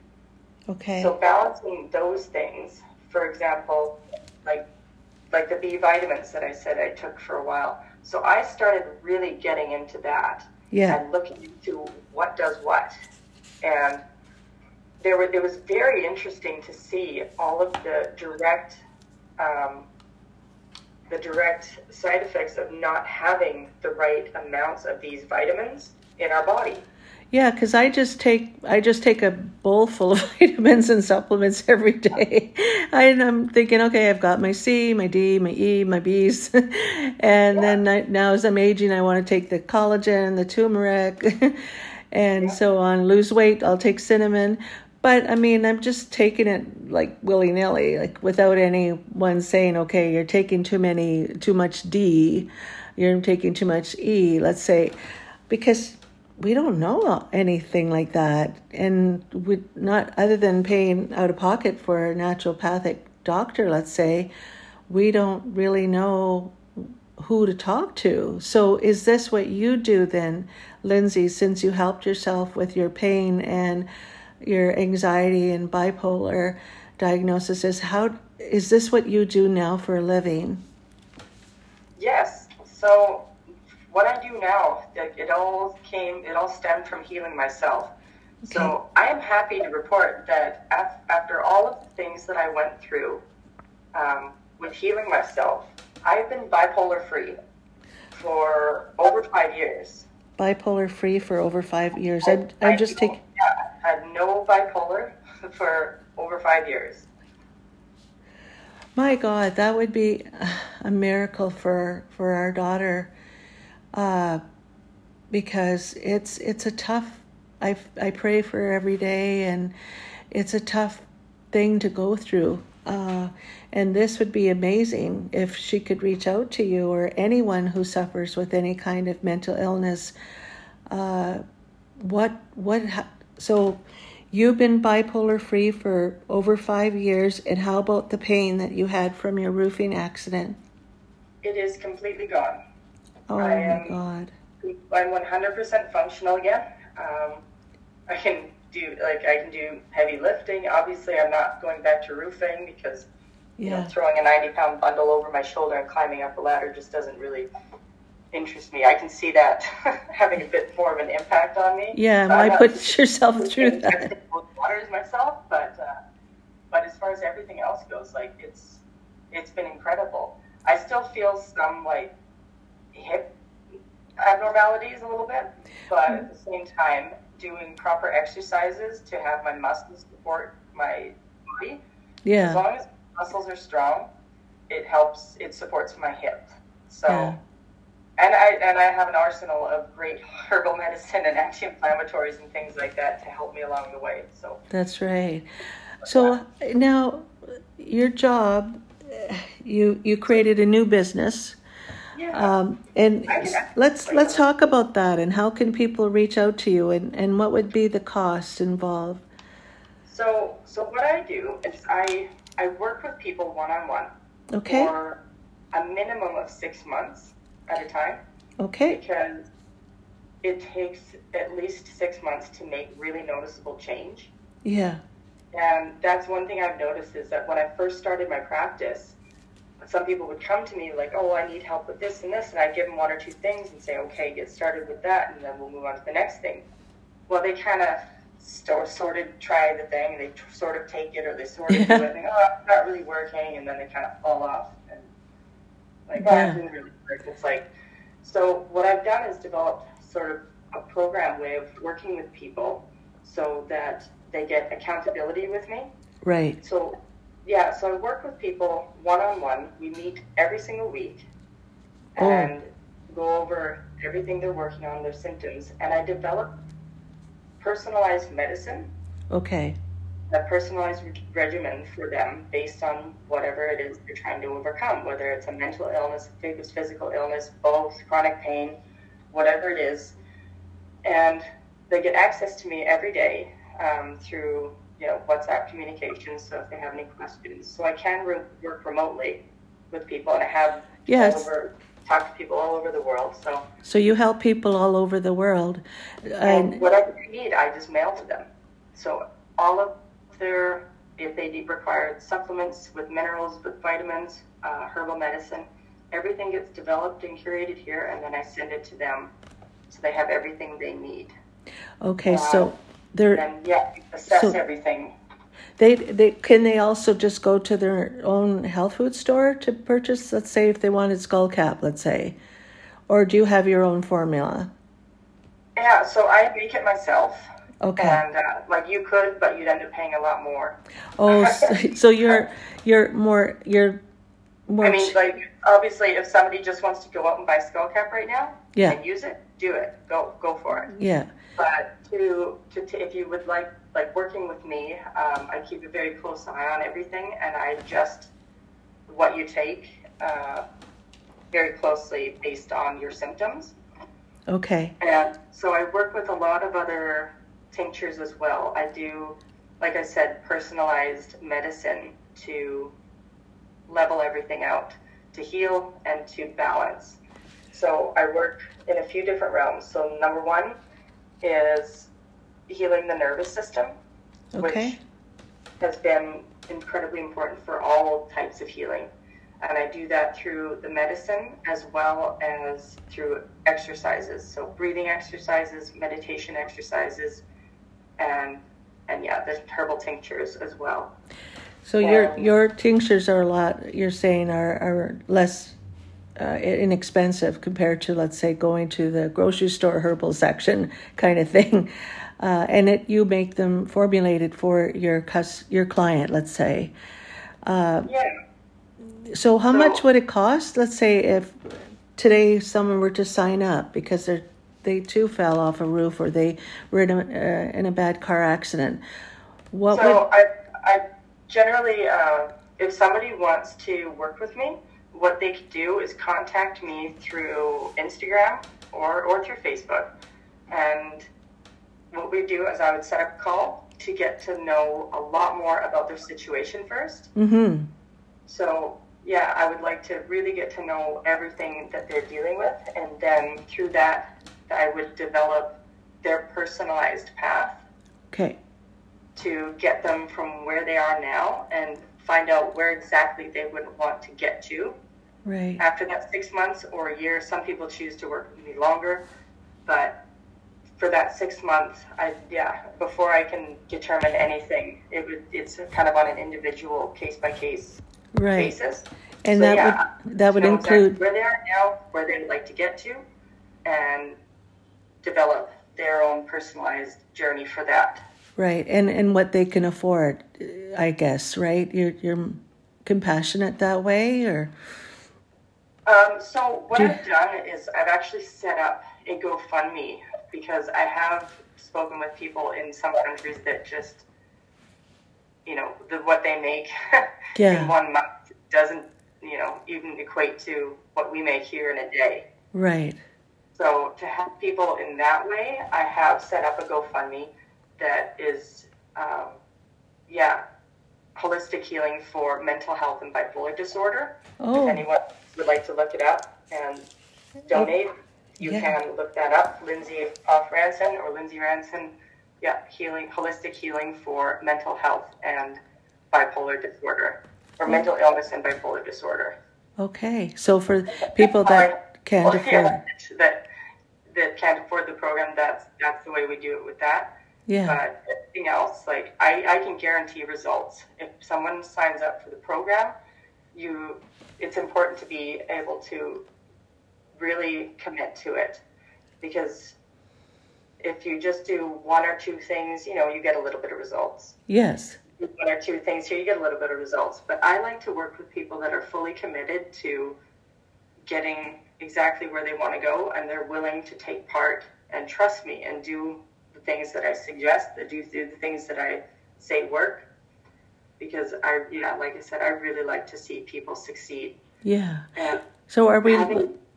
Okay. So balancing those things, for example, like the B vitamins that I said I took for a while. So I started really getting into that and looking into what does what. And it was very interesting to see all of the direct side effects of not having the right amounts of these vitamins in our body. Yeah, because I just take a bowl full of vitamins and supplements every day. And I'm thinking, okay, I've got my C, my D, my E, my Bs. And then now as I'm aging, I want to take the collagen, the turmeric, and so on. Lose weight, I'll take cinnamon. But, I'm just taking it willy-nilly, without anyone saying, okay, you're taking too much D, you're taking too much E, let's say, because we don't know anything like that, and other than paying out of pocket for a naturopathic doctor, let's say, we don't really know who to talk to. So is this what you do then, Lindsay, since you helped yourself with your pain and your anxiety and bipolar diagnosis? Is this what you do now for a living? Yes. So what I do now, it all stemmed from healing myself. Okay. So I am happy to report that after all of the things that I went through with healing myself, I've been bipolar free for over 5 years. Bipolar free for over 5 years. I'm just taking... Yeah, I had no bipolar for over 5 years. My God, that would be a miracle for our daughter. Because it's a tough, I pray for her every day, and it's a tough thing to go through. And this would be amazing if she could reach out to you or anyone who suffers with any kind of mental illness. So you've been bipolar free for over 5 years, and how about the pain that you had from your roofing accident? It is completely gone. Oh, my God. I'm 100% functional again. I can do, like, I can do heavy lifting. Obviously, I'm not going back to roofing because, you know, throwing a 90-pound bundle over my shoulder and climbing up a ladder just doesn't really interest me. I can see that having a bit more of an impact on me. Yeah, so why put yourself through that? Waters myself, but as far as everything else goes, like, it's been incredible. I still feel some, like, hip abnormalities a little bit, but at the same time, doing proper exercises to have my muscles support my body. Yeah. As long as muscles are strong, it helps. It supports my hip. So, and I have an arsenal of great herbal medicine and anti-inflammatories and things like that to help me along the way. So that's right. So now, your job, you created a new business. Yeah. And let's talk about that, and how can people reach out to you, and what would be the costs involved? So what I do is I work with people one-on-one for a minimum of 6 months at a time. Okay. Because it takes at least 6 months to make really noticeable change. Yeah. And that's one thing I've noticed is that when I first started my practice, some people would come to me like, oh, I need help with this and this, and I'd give them one or two things and say, okay, get started with that, and then we'll move on to the next thing. Well, they kind of sort of try the thing, they sort of take it, or they sort of do it, and think, oh, it's not really working, and then they kind of fall off, and like, oh, it didn't really work. It's like, so what I've done is developed sort of a program way of working with people so that they get accountability with me. Right. So I work with people one-on-one. We meet every single week and go over everything they're working on, their symptoms, and I develop personalized medicine. Okay. A personalized regimen for them based on whatever it is they're trying to overcome, whether it's a mental illness, physical illness, both, chronic pain, whatever it is. And they get access to me every day through WhatsApp communications, so if they have any questions. So I can work remotely with people, and I have talked to people all over the world. So you help people all over the world. And whatever you need, I just mail to them. So all of their, if they require supplements with minerals, with vitamins, herbal medicine, everything gets developed and curated here, and then I send it to them so they have everything they need. Okay, assess everything. They also just go to their own health food store to purchase, let's say if they wanted Skullcap, let's say, or do you have your own formula? Yeah, so I make it myself. Okay. And you could, but you'd end up paying a lot more. Oh, so you're more. I mean, obviously, if somebody just wants to go out and buy Skullcap right now, and use it, do it, go for it. Yeah. But if you would like working with me, I keep a very close eye on everything, and I adjust what you take very closely based on your symptoms. Okay. And so I work with a lot of other tinctures as well. I do, like I said, personalized medicine to level everything out, to heal and to balance. So I work in a few different realms. So number one is healing the nervous system, which has been incredibly important for all types of healing. And I do that through the medicine as well as through exercises. So breathing exercises, meditation exercises, and there's herbal tinctures as well. So your tinctures are a lot, you're saying, are less inexpensive compared to, let's say, going to the grocery store herbal section kind of thing, and you make them formulated for your client, let's say. So how much would it cost? Let's say if today someone were to sign up because they too fell off a roof, or they were in a bad car accident. I generally, if somebody wants to work with me, what they could do is contact me through Instagram or through Facebook. And what we do is I would set up a call to get to know a lot more about their situation first. Mm-hmm. So, I would like to really get to know everything that they're dealing with. And then through that, I would develop their personalized path. Okay. to get them from where they are now and find out where exactly they would want to get to. Right. After that 6 months or a year, some people choose to work with me longer, but for that 6 months, before I can determine anything, it's kind of on an individual case-by-case basis. And so, that would include exactly where they are now, where they'd like to get to, and develop their own personalized journey for that. Right, and what they can afford, I guess, right? You're compassionate that way, or? So what I've done is I've actually set up a GoFundMe, because I have spoken with people in some countries that just, what they make in 1 month doesn't, even equate to what we make here in a day. Right. So to help people in that way, I have set up a GoFundMe that is, holistic healing for mental health and bipolar disorder. Oh. If anyone would like to look it up and donate, you can look that up. Lindsay Ranson or Lindsay Ranson. Yeah. Holistic healing for mental health and bipolar disorder, or mental illness and bipolar disorder. Okay. So for people that can't afford that can't afford the program, that's the way we do it with that. Yeah. But everything else, I can guarantee results. If someone signs up for the program, it's important to be able to really commit to it, because if you just do one or two things, you get a little bit of results. Yes. One or two things here, you get a little bit of results. But I like to work with people that are fully committed to getting exactly where they want to go, and they're willing to take part and trust me and do things that I suggest, that do the things that I say work, because like I said, I really like to see people succeed. Yeah. And so are we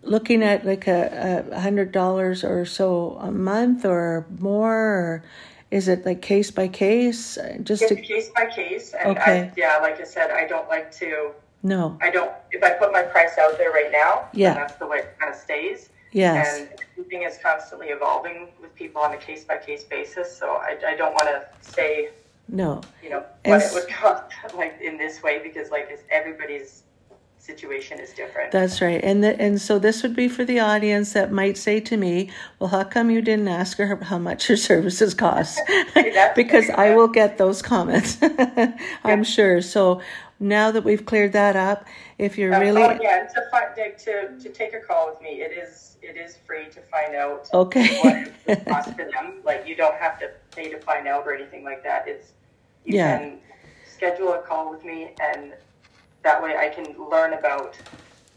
looking at like a $100 or so a month or more, or is it like case by case? Case by case. And okay. Like I said, I don't like to. No. I don't. If I put my price out there right now, then that's the way it kind of stays. Yes. And everything is constantly evolving with people on a case-by-case basis, so I don't want to say, no, what it would cost, in this way, because, everybody's situation is different. That's right. And so this would be for the audience that might say to me, well, how come you didn't ask her how much her services cost? Because I will get those comments, I'm sure. So now that we've cleared that up, if you're really... to take a call with me, it is free to find out what it costs for them. You don't have to pay to find out or anything like that. You can schedule a call with me, and that way I can learn about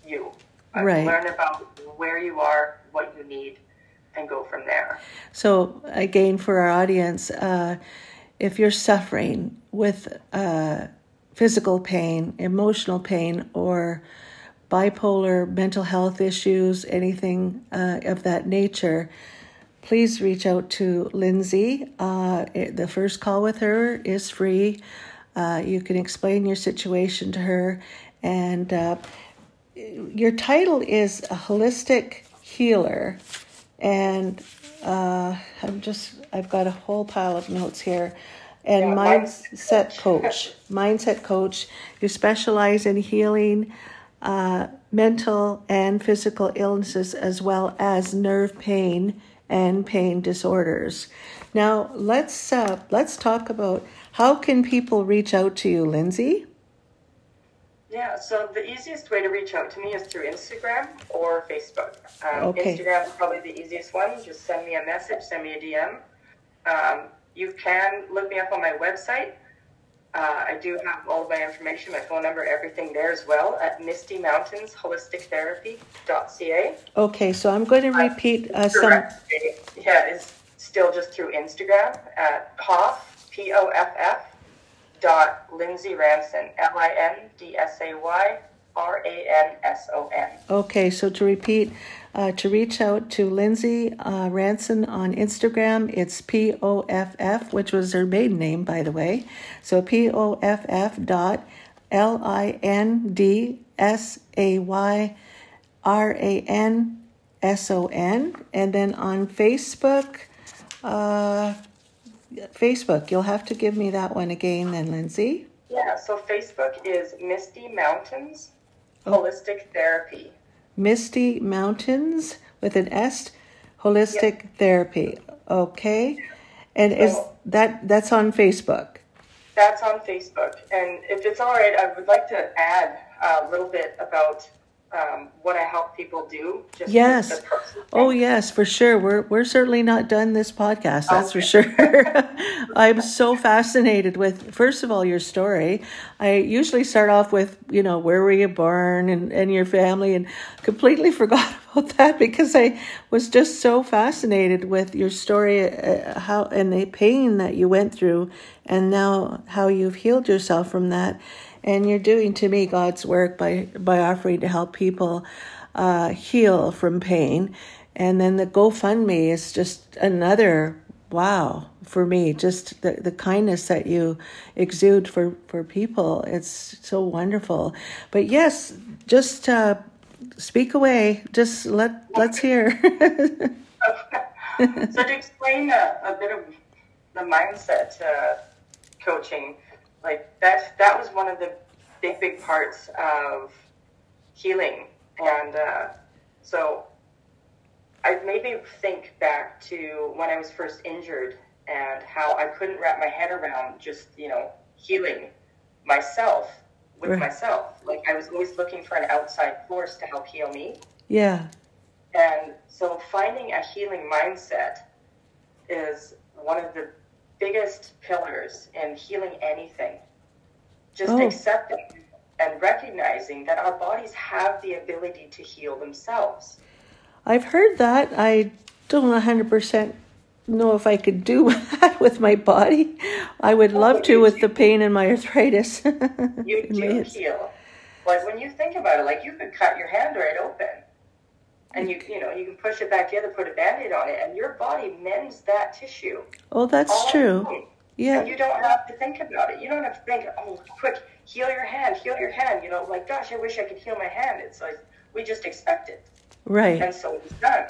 you. I can learn about where you are, what you need, and go from there. So again, for our audience, if you're suffering with... physical pain, emotional pain, or bipolar mental health issues, anything of that nature, please reach out to Lindsay. The first call with her is free. You can explain your situation to her. And your title is a holistic healer. And I've got a whole pile of notes here. And mindset coach. Mindset coach. You specialize in healing mental and physical illnesses, as well as nerve pain and pain disorders. Now let's talk about how can people reach out to you, Lindsay? Yeah. So the easiest way to reach out to me is through Instagram or Facebook. Instagram is probably the easiest one. Just send me a message. Send me a DM. You can look me up on my website. I do have all of my information, my phone number, everything there as well at mistymountainsholistictherapy.ca. Okay, so I'm going to repeat some. It's still just through Instagram at poff.lindsayranson, LINDSAYRANSON. Okay, so to repeat, to reach out to Lindsay Ranson on Instagram, it's POFF, which was her maiden name, by the way. So POFF.LINDSAYRANSON. And then on Facebook, Facebook, you'll have to give me that one again then, Lindsay. Yeah, so Facebook is Misty Mountains Holistic Therapy. Misty Mountains with an S, Holistic Therapy. Okay. And is that's on Facebook? That's on Facebook. And if it's all right, I would like to add a little bit about what I help people do. Just yes. Oh, yes, for sure. We're certainly not done this podcast. That's for sure. I'm so fascinated with, first of all, your story. I usually start off with, you know, where were you born and your family, and completely forgot about that because I was just so fascinated with your story, how and the pain that you went through, and now how you've healed yourself from that. And you're doing, to me, God's work by offering to help people heal from pain. And then the GoFundMe is just another wow for me, just the kindness that you exude for people. It's so wonderful. But yes, just speak away. Just let's hear. So to explain a bit of the mindset coaching, like that was one of the big parts of healing. And so I maybe think back to when I was first injured and how I couldn't wrap my head around just, you know, healing myself with myself. Like I was always looking for an outside force to help heal me. Yeah. And so finding a healing mindset is one of the biggest pillars in healing anything. Just accepting and recognizing that our bodies have the ability to heal themselves. I've heard that. I don't 100% know if I could do that with my body. I would love to with the pain and my arthritis. You do heal. Like when you think about it, like you could cut your hand right open and you can push it back in and put a Band-Aid on it, and your body mends that tissue. Oh, that's true. Yeah. And you don't have to think about it. You don't have to think, oh, quick, heal your hand. You know, like, gosh, I wish I could heal my hand. It's like, we just expect it. Right. And so it's done.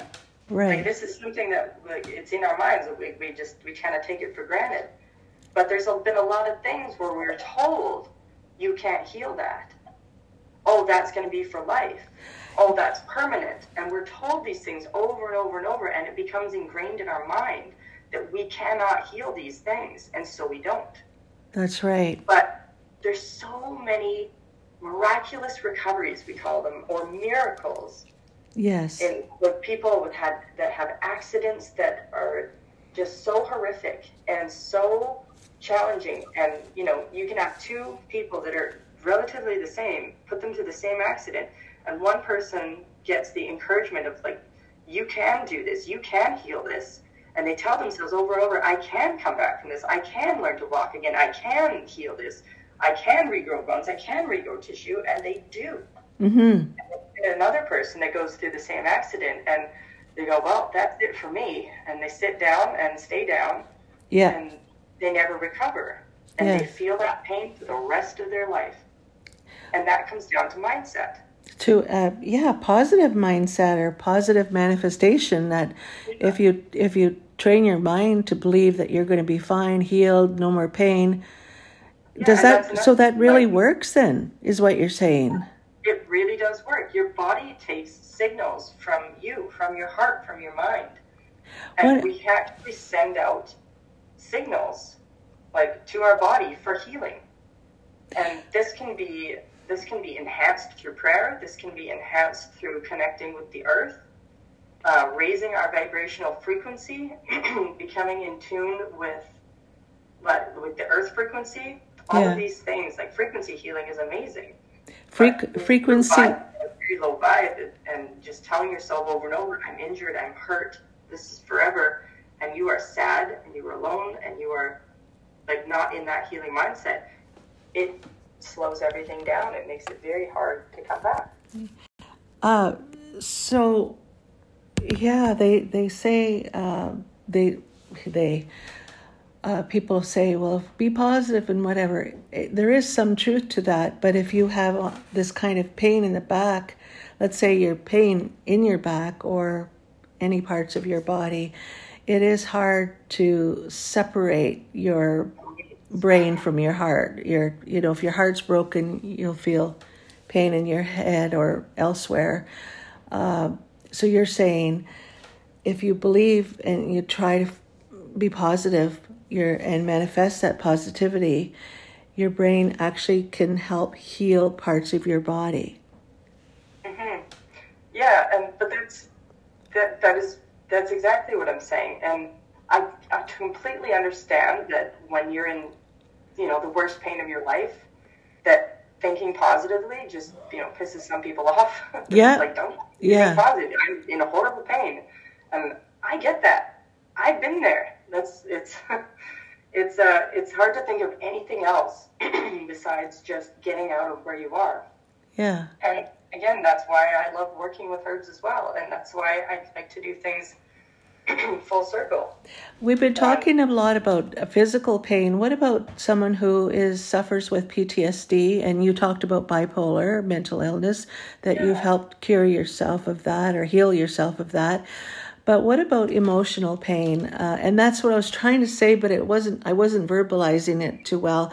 Right. Like, this is something that, like, it's in our minds. We kind of take it for granted. But there's been a lot of things where we're told you can't heal that. Oh, that's going to be for life. Oh, that's permanent. And we're told these things over and over and over, and it becomes ingrained in our mind that we cannot heal these things, and so we don't. That's right. But there's so many miraculous recoveries, we call them, or miracles. Yes. And with people that have accidents that are just so horrific and so challenging, and you know, you can have two people that are relatively the same, put them to the same accident, and one person gets the encouragement of, like, you can do this, you can heal this. And they tell themselves over and over, I can come back from this, I can learn to walk again, I can heal this, I can regrow bones, I can regrow tissue, and they do. Mm-hmm. And another person that goes through the same accident, and they go, well, that's it for me. And they sit down and stay down, and they never recover. And they feel that pain for the rest of their life. And that comes down to mindset. To positive mindset or positive manifestation, that if you train your mind to believe that you're going to be fine, healed, no more pain, that really works then, is what you're saying. It really does work. Your body takes signals from you, from your heart, from your mind. And we actually send out signals, like, to our body for healing. And this can be enhanced through prayer. This can be enhanced through connecting with the earth, raising our vibrational frequency, becoming in tune with the earth frequency. All of these things, like, frequency healing is amazing. Frequency. Very low vibe, and just telling yourself over and over, I'm injured, I'm hurt, this is forever, and you are sad, and you are alone, and you are, like, not in that healing mindset. It slows everything down. It makes it very hard to come back. They say people say, well, be positive and whatever. There is some truth to that, but if you have this kind of pain in the back, let's say your pain in your back or any parts of your body, it is hard to separate your brain from your heart. If your heart's broken, you'll feel pain in your head or elsewhere. So you're saying if you believe and you try to be positive and manifest that positivity, your brain actually can help heal parts of your body. Mm-hmm. Yeah, but that's exactly what I'm saying. And I completely understand that when you're in, the worst pain of your life, that thinking positively just, pisses some people off. Yeah. Like, don't think positive. I'm in a horrible pain. And I get that. I've been there. It's hard to think of anything else besides just getting out of where you are. Yeah. And again, that's why I love working with herbs as well. And that's why I like to do things full circle. We've been talking a lot about physical pain. What about someone who suffers with PTSD? And you talked about bipolar, mental illness, that you've helped cure yourself of that or heal yourself of that. But what about emotional pain? And that's what I was trying to say, but I wasn't verbalizing it too well.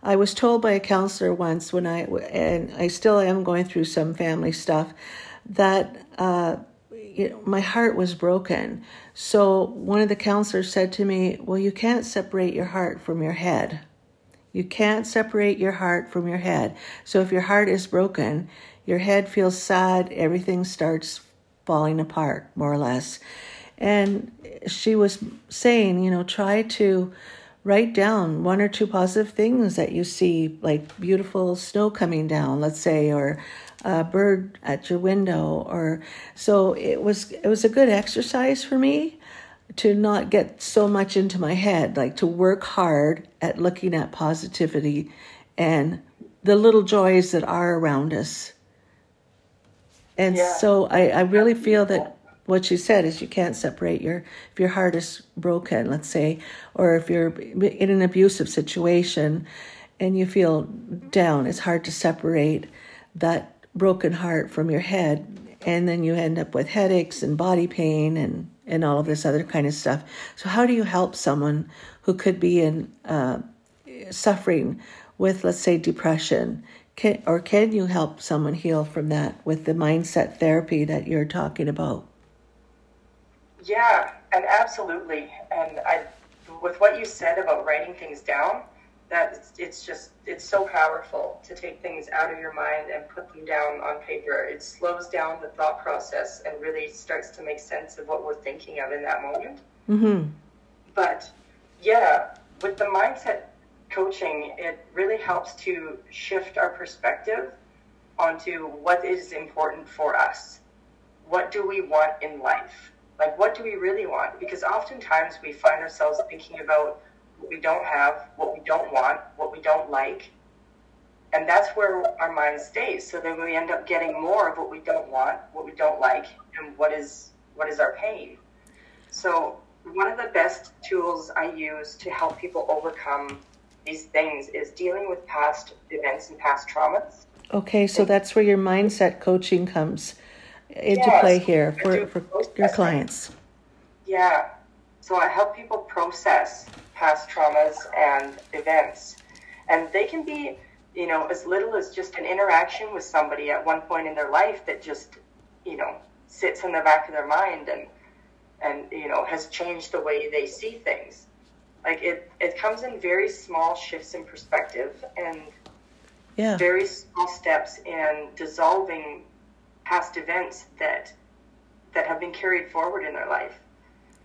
I was told by a counselor once and I still am going through some family stuff, that my heart was broken. So one of the counselors said to me, well, you can't separate your heart from your head. You can't separate your heart from your head. So if your heart is broken, your head feels sad, everything starts falling apart, more or less. And she was saying, try to write down one or two positive things that you see, like beautiful snow coming down, let's say, or a bird at your window. Or so it was a good exercise for me to not get so much into my head, like to work hard at looking at positivity and the little joys that are around us. And so I really feel that what you said is you can't separate if your heart is broken, let's say, or if you're in an abusive situation and you feel down, it's hard to separate that broken heart from your head, and then you end up with headaches and body pain and all of this other kind of stuff. So how do you help someone who could be in suffering with, let's say, depression? Can you help someone heal from that with the mindset therapy that you're talking about? Yeah, and absolutely. And with what you said about writing things down, it's so powerful to take things out of your mind and put them down on paper. It slows down the thought process and really starts to make sense of what we're thinking of in that moment. Mm-hmm. But yeah, with the mindset coaching, it really helps to shift our perspective onto what is important for us. What do we want in life? Like, what do we really want? Because oftentimes we find ourselves thinking about what we don't have, what we don't want, what we don't like. And that's where our mind stays. So then we end up getting more of what we don't want, what we don't like, and what is our pain. So one of the best tools I use to help people overcome these things is dealing with past events and past traumas. Okay, so that's where your mindset coaching comes into play here for your clients. Yeah. So I help people process past traumas and events. And they can be, as little as just an interaction with somebody at one point in their life that just, sits in the back of their mind and has changed the way they see things. Like it comes in very small shifts in perspective and very small steps in dissolving past events that have been carried forward in their life.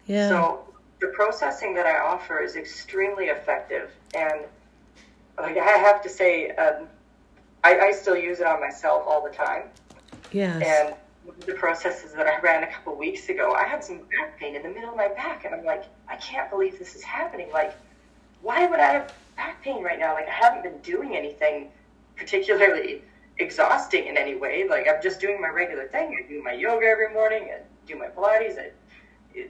Yeah. So the processing that I offer is extremely effective, and like I have to say, I still use it on myself all the time. Yes. And the processes that I ran a couple of weeks ago, I had some back pain in the middle of my back, and I'm like, I can't believe this is happening. Like, why would I have back pain right now? Like, I haven't been doing anything particularly exhausting in any way. Like, I'm just doing my regular thing. I do my yoga every morning, I do my Pilates,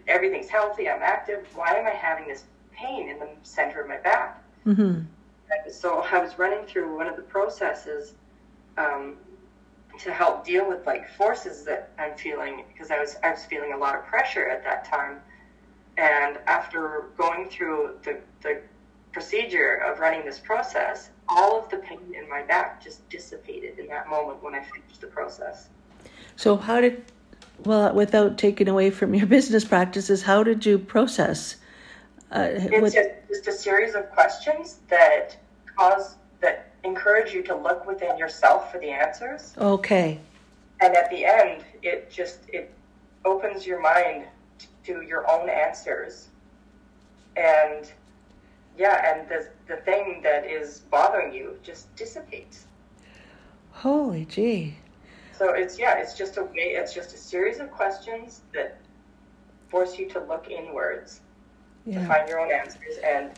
everything's healthy, I'm active. Why am I having this pain in the center of my back? Mm-hmm. So I was running through one of the processes, to help deal with like forces that I'm feeling, because I was feeling a lot of pressure at that time. And after going through the procedure of running this process, all of the pain in my back just dissipated in that moment when I finished the process. So how did, well, without taking away from your business practices, how did you process? It's just a series of questions that encourage you to look within yourself for the answers. Okay. And at the end, it opens your mind to your own answers. And yeah, and the thing that is bothering you just dissipates. Holy gee. So it's just a series of questions that force you to look inwards, to find your own answers. And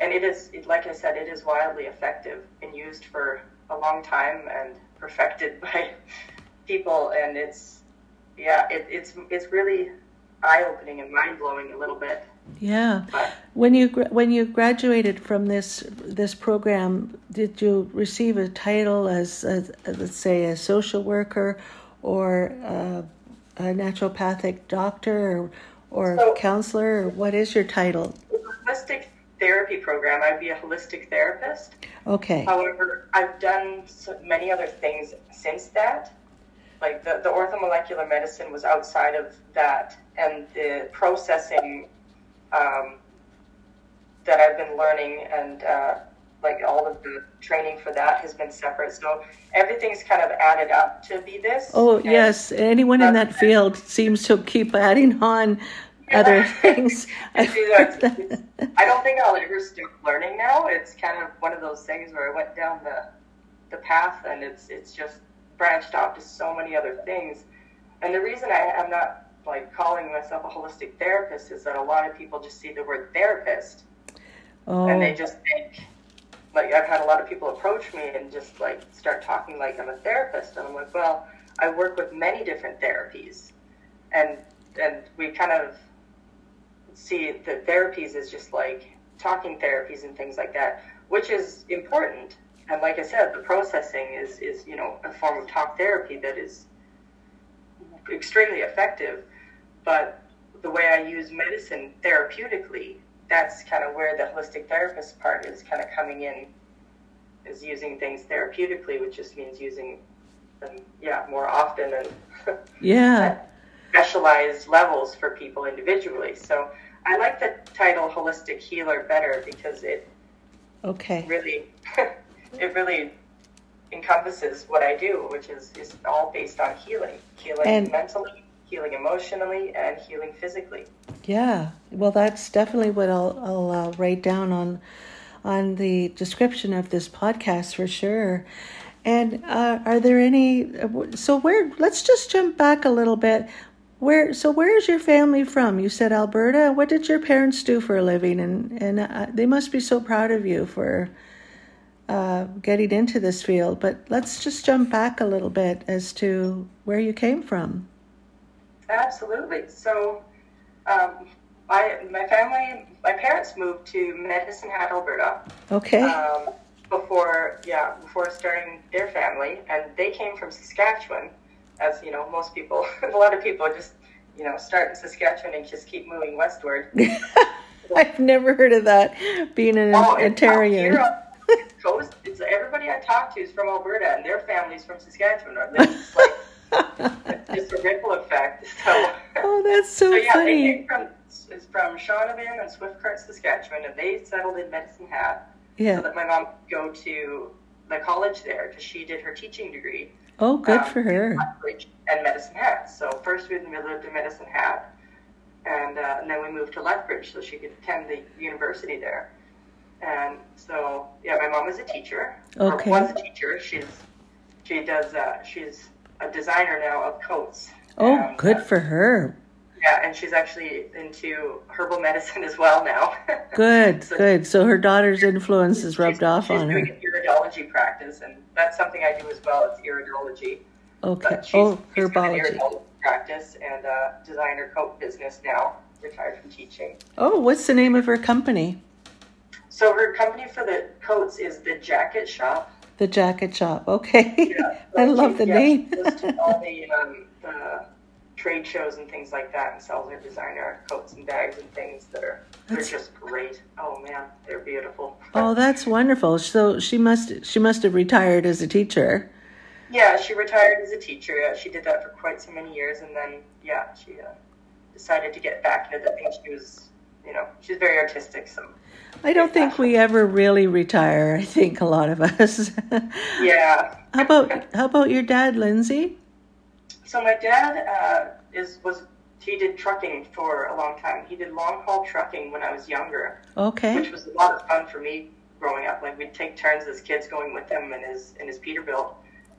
it is, like I said, it is wildly effective and used for a long time and perfected by people. And it's really eye-opening and mind-blowing a little bit. Yeah. But when you graduated from this program, did you receive a title as let's say a social worker or a naturopathic doctor or counselor? Or what is your title? Holistic therapy program. I'd be a holistic therapist. Okay. However, I've done so many other things since that. Like the orthomolecular medicine was outside of that, and the processing that I've been learning and like all of the training for that has been separate. So everything's kind of added up to be this. Oh, and yes. Anyone in that field seems to keep adding on other things. I don't think I'll ever stop learning now. It's kind of one of those things where I went down the path and it's just branched off to so many other things. And the reason I'm not like calling myself a holistic therapist is that a lot of people just see the word therapist and they just think, like, I've had a lot of people approach me and just like start talking like I'm a therapist, and I'm like, well, I work with many different therapies, and we kind of see the therapies as just like talking therapies and things like that, which is important. And like I said, the processing is a form of talk therapy that is extremely effective. But the way I use medicine therapeutically, that's kind of where the holistic therapist part is kind of coming in, is using things therapeutically, which just means using them, more often and at specialized levels for people individually. So I like the title holistic healer better because it really... It really encompasses what I do, which is all based on healing and mentally, healing emotionally, and healing physically. Yeah, well, that's definitely what I'll write down on the description of this podcast for sure. And are there any? So let's just jump back a little bit. Where is your family from? You said Alberta. What did your parents do for a living? And they must be so proud of you for getting into this field, but let's just jump back a little bit as to where you came from. Absolutely. So my parents moved to Medicine Hat, Alberta. Okay. Before starting their family, and they came from Saskatchewan, as most people, a lot of people just, start in Saskatchewan and just keep moving westward. I've never heard of that, being an Ontarian. It's everybody I talk to is from Alberta, and their family's from Saskatchewan. It's just a ripple effect. So, that's so funny. They came from Shaunavon and Swift Current, Saskatchewan, and they settled in Medicine Hat so that my mom could go to the college there because she did her teaching degree. Oh, good for her. And Medicine Hat. So first we lived in Medicine Hat, and then we moved to Lethbridge so she could attend the university there. And so, my mom is a teacher. Okay. Or was a teacher. She's a designer now of coats. Oh, good for her. Yeah, and she's actually into herbal medicine as well now. Good, good. So her daughter's influence is rubbed off on her. She's doing an iridology practice, and that's something I do as well. It's iridology. Okay. But she's herbology. She's an iridology practice and a designer coat business now, retired from teaching. Oh, what's the name of her company? So her company for the coats is The Jacket Shop. The Jacket Shop, okay. Yeah, I love the name. She goes to all the trade shows and things like that and sells their designer coats and bags and things that are they're just great. Oh man, they're beautiful. Oh, that's wonderful. So she must have retired as a teacher. Yeah, she retired as a teacher. Yeah, she did that for quite so many years, and then yeah, she decided to get back into that thing. She was, you know, she's very artistic. So I don't think we ever really retire. I think a lot of us. Yeah. How about your dad, Lindsay? So my dad he did trucking for a long time. He did long haul trucking when I was younger. Okay. Which was a lot of fun for me growing up. Like we'd take turns as kids going with him in his Peterbilt,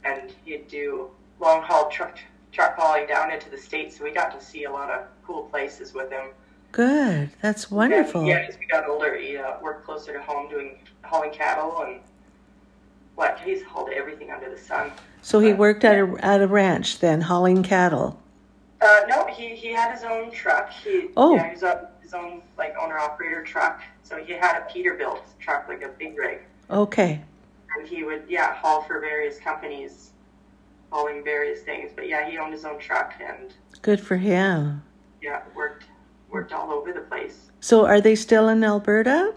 and he'd do long haul truck hauling down into the States. So we got to see a lot of cool places with him. Good. That's wonderful. Yeah, as we got older, he worked closer to home hauling cattle and he's hauled everything under the sun. So he worked at a ranch then, hauling cattle. No, he had his own truck. He was his own owner operator truck. So he had a Peterbilt truck, like a big rig. Okay. And he would haul for various companies, hauling various things. But yeah, he owned his own truck and. Good for him. Yeah, worked all over the place. So are they still in Alberta?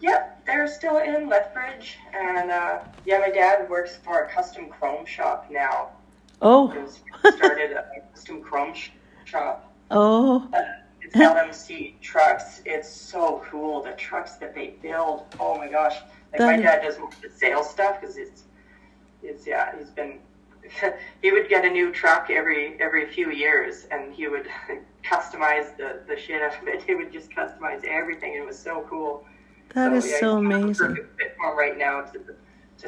Yep, they're still in Lethbridge. And my dad works for a custom chrome shop now. Oh. He started a custom chrome shop. Oh. It's LMC trucks. It's so cool, the trucks that they build. Oh my gosh. My dad does most of the sales stuff because he's been... He would get a new truck every few years, and he would customize the shit out of it. He would just customize everything. It was so cool. That is so amazing. It's perfect fit for him right now to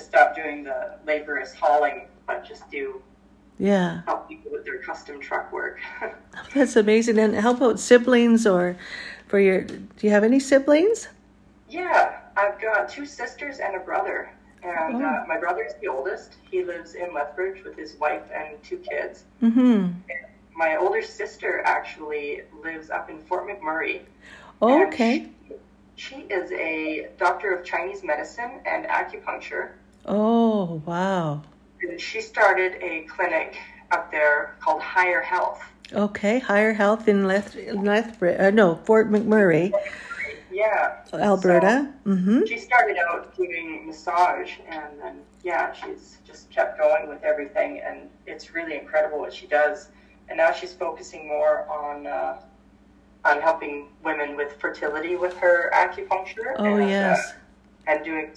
stop doing the laborious hauling, but just help people with their custom truck work. That's amazing. And how about siblings do you have any siblings? Yeah, I've got two sisters and a brother. And my brother is the oldest. He lives in Lethbridge with his wife and two kids. Mm-hmm. And my older sister actually lives up in Fort McMurray. Oh, okay. She is a doctor of Chinese medicine and acupuncture. Oh, wow. And she started a clinic up there called Higher Health. Okay, Higher Health in Lethbridge. Fort McMurray. Yeah. Alberta. So mm-hmm. She started out doing massage and then, she's just kept going with everything. And it's really incredible what she does. And now she's focusing more on helping women with fertility with her acupuncture. Oh, yes.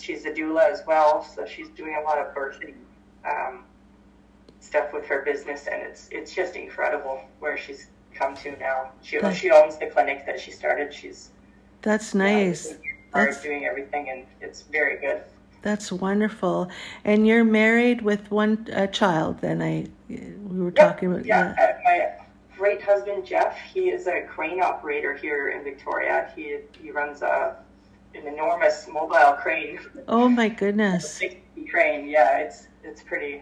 She's a doula as well. So she's doing a lot of birthing stuff with her business. And it's just incredible where she's come to now. She owns the clinic that she started. That's nice. She's doing everything, and it's very good. That's wonderful. And you're married with one child. Then we were talking about. My great husband Jeff. He is a crane operator here in Victoria. He runs an enormous mobile crane. Oh my goodness! A 60 crane. Yeah, it's pretty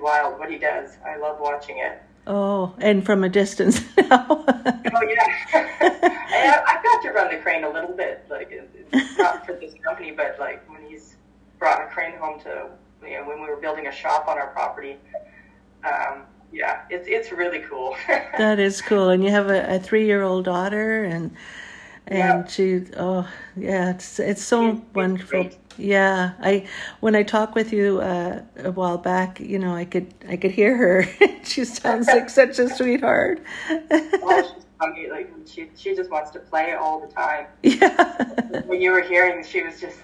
wild what he does. I love watching it. Oh, and from a distance now. I've got to run the crane a little bit, it's not for this company, but when he's brought a crane home to, when we were building a shop on our property, it's really cool. That is cool, and you have a 3-year-old daughter, and she, it's so wonderful. Great. Yeah, when I talked with you a while back, I could hear her. She sounds like such a sweetheart. Oh, she's funny. She just wants to play all the time. Yeah. When you were hearing, she was just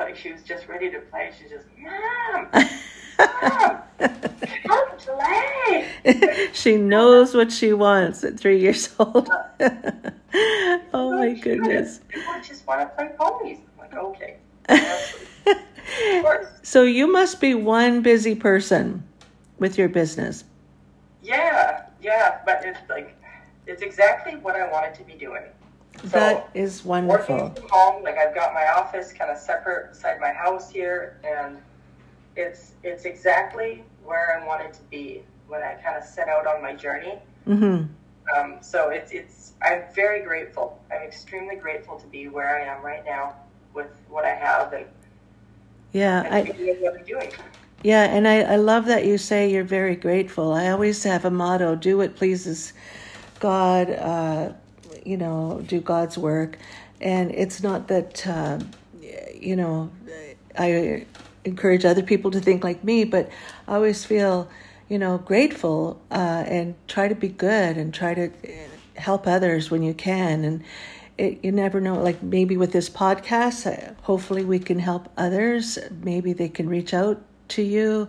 ready to play. She's just, Mom, come play. She knows what she wants at 3 years old. Oh my goodness. I just want to play ponies. I'm like, okay. So you must be one busy person with your business. Yeah, but it's exactly what I wanted to be doing. So that is wonderful. Working from home, I've got my office kind of separate beside my house here, and it's exactly where I wanted to be when I kind of set out on my journey. Mm-hmm. So I'm very grateful. I'm extremely grateful to be where I am right now with what I have and. Yeah, I love that you say you're very grateful. I always have a motto, do what pleases God, do God's work. And it's not that, I encourage other people to think like me, but I always feel, grateful and try to be good and try to help others when you can. And you never know, like maybe with this podcast, hopefully we can help others. Maybe they can reach out to you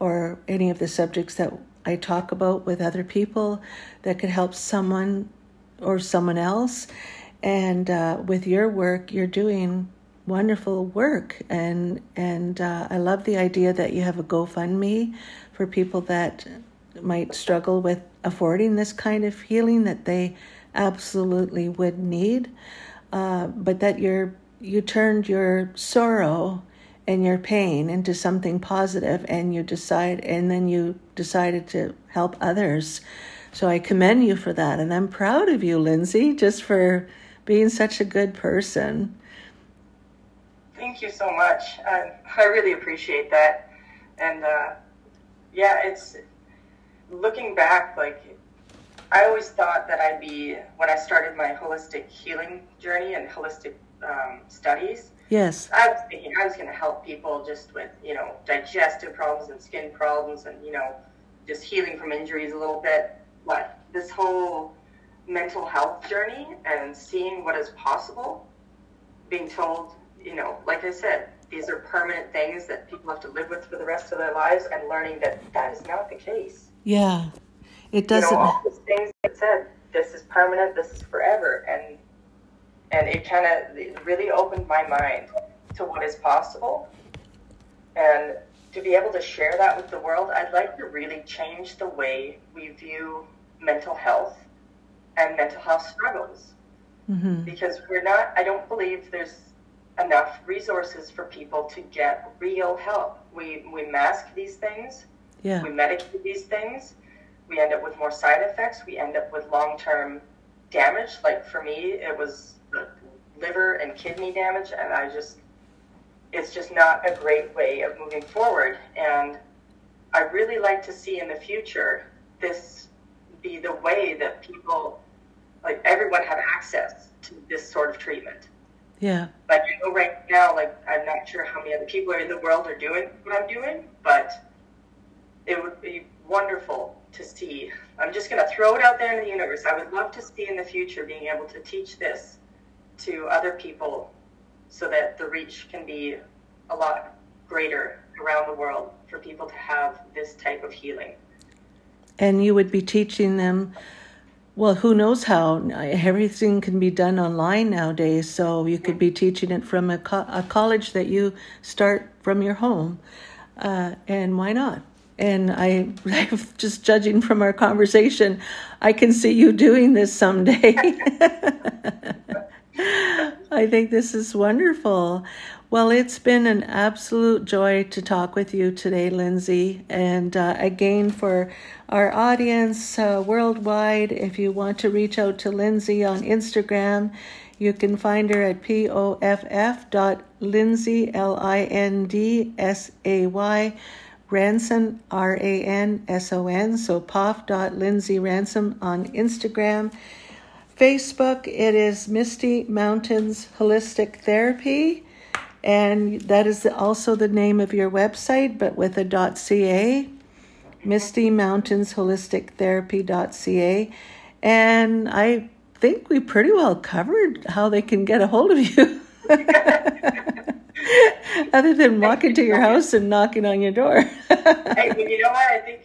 or any of the subjects that I talk about with other people that could help someone or someone else. And with your work, you're doing wonderful work. And I love the idea that you have a GoFundMe for people that might struggle with affording this kind of healing that they absolutely would need. But that you turned your sorrow and your pain into something positive, and you decided to help others. So I commend you for that. And I'm proud of you, Lindsay, just for being such a good person. Thank you so much. I really appreciate that. And it's looking back, like I always thought that I'd be, when I started my holistic healing journey and holistic studies, yes, I was thinking I was going to help people just with, digestive problems and skin problems and, just healing from injuries a little bit. But this whole mental health journey and seeing what is possible, being told, like I said, these are permanent things that people have to live with for the rest of their lives, and learning that that is not the case. Yeah, it doesn't. All these things that said, this is permanent, this is forever, and it kind of really opened my mind to what is possible, and to be able to share that with the world. I'd like to really change the way we view mental health and mental health struggles, because I don't believe there's enough resources for people to get real help. We mask these things, we medicate these things, we end up with more side effects, we end up with long-term damage. Like for me, it was liver and kidney damage, and it's just not a great way of moving forward. And I really like to see in the future this be the way that people, like everyone, have access to this sort of treatment. Yeah. Like, right now, like, I'm not sure how many other people in the world are doing what I'm doing, but it would be wonderful to see. I'm just going to throw it out there in the universe. I would love to see in the future being able to teach this to other people so that the reach can be a lot greater around the world for people to have this type of healing. And you would be teaching them. Well, who knows how? Everything can be done online nowadays, so you could be teaching it from a college that you start from your home, and why not? And I'm just judging from our conversation, I can see you doing this someday. I think this is wonderful. Well, it's been an absolute joy to talk with you today, Lindsay. And again, for our audience worldwide, if you want to reach out to Lindsay on Instagram, you can find her at poff.lindsay, Lindsay, Ranson, Ranson, so poff.lindsayranson on Instagram. Facebook, it is Misty Mountains Holistic Therapy, and that is also the name of your website, but with a .ca, mistymountainsholistictherapy.ca, and I think we pretty well covered how they can get a hold of you, other than walking to your house and knocking on your door. Hey, well, you know what, I think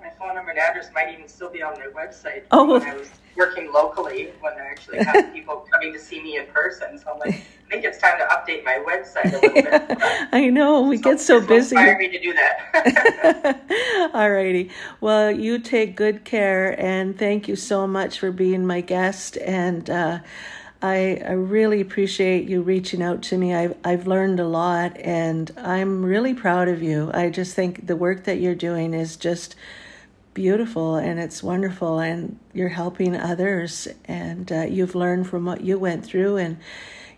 my phone number and address might even still be on their website. Oh, well, I was working locally when I actually had people coming to see me in person. So I'm like, I think it's time to update my website a little bit. I know, we get so busy. Inspire me to do that. All righty. Well, you take good care, and thank you so much for being my guest. And I really appreciate you reaching out to me. I've learned a lot, and I'm really proud of you. I just think the work that you're doing is just beautiful, and it's wonderful, and you're helping others, and you've learned from what you went through, and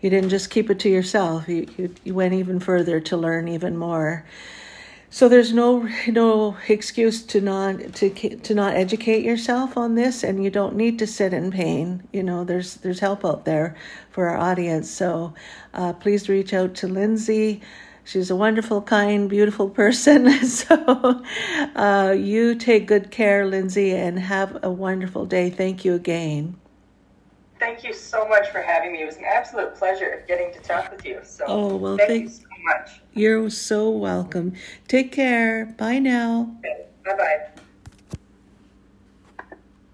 you didn't just keep it to yourself. You went even further to learn even more. So there's no excuse to not educate yourself on this, and you don't need to sit in pain. You know, there's help out there for our audience. So please reach out to Lindsay. She's a wonderful, kind, beautiful person. So you take good care, Lindsay, and have a wonderful day. Thank you again. Thank you so much for having me. It was an absolute pleasure getting to talk with you. So thank you so much. You're so welcome. Take care. Bye now. Okay. Bye-bye.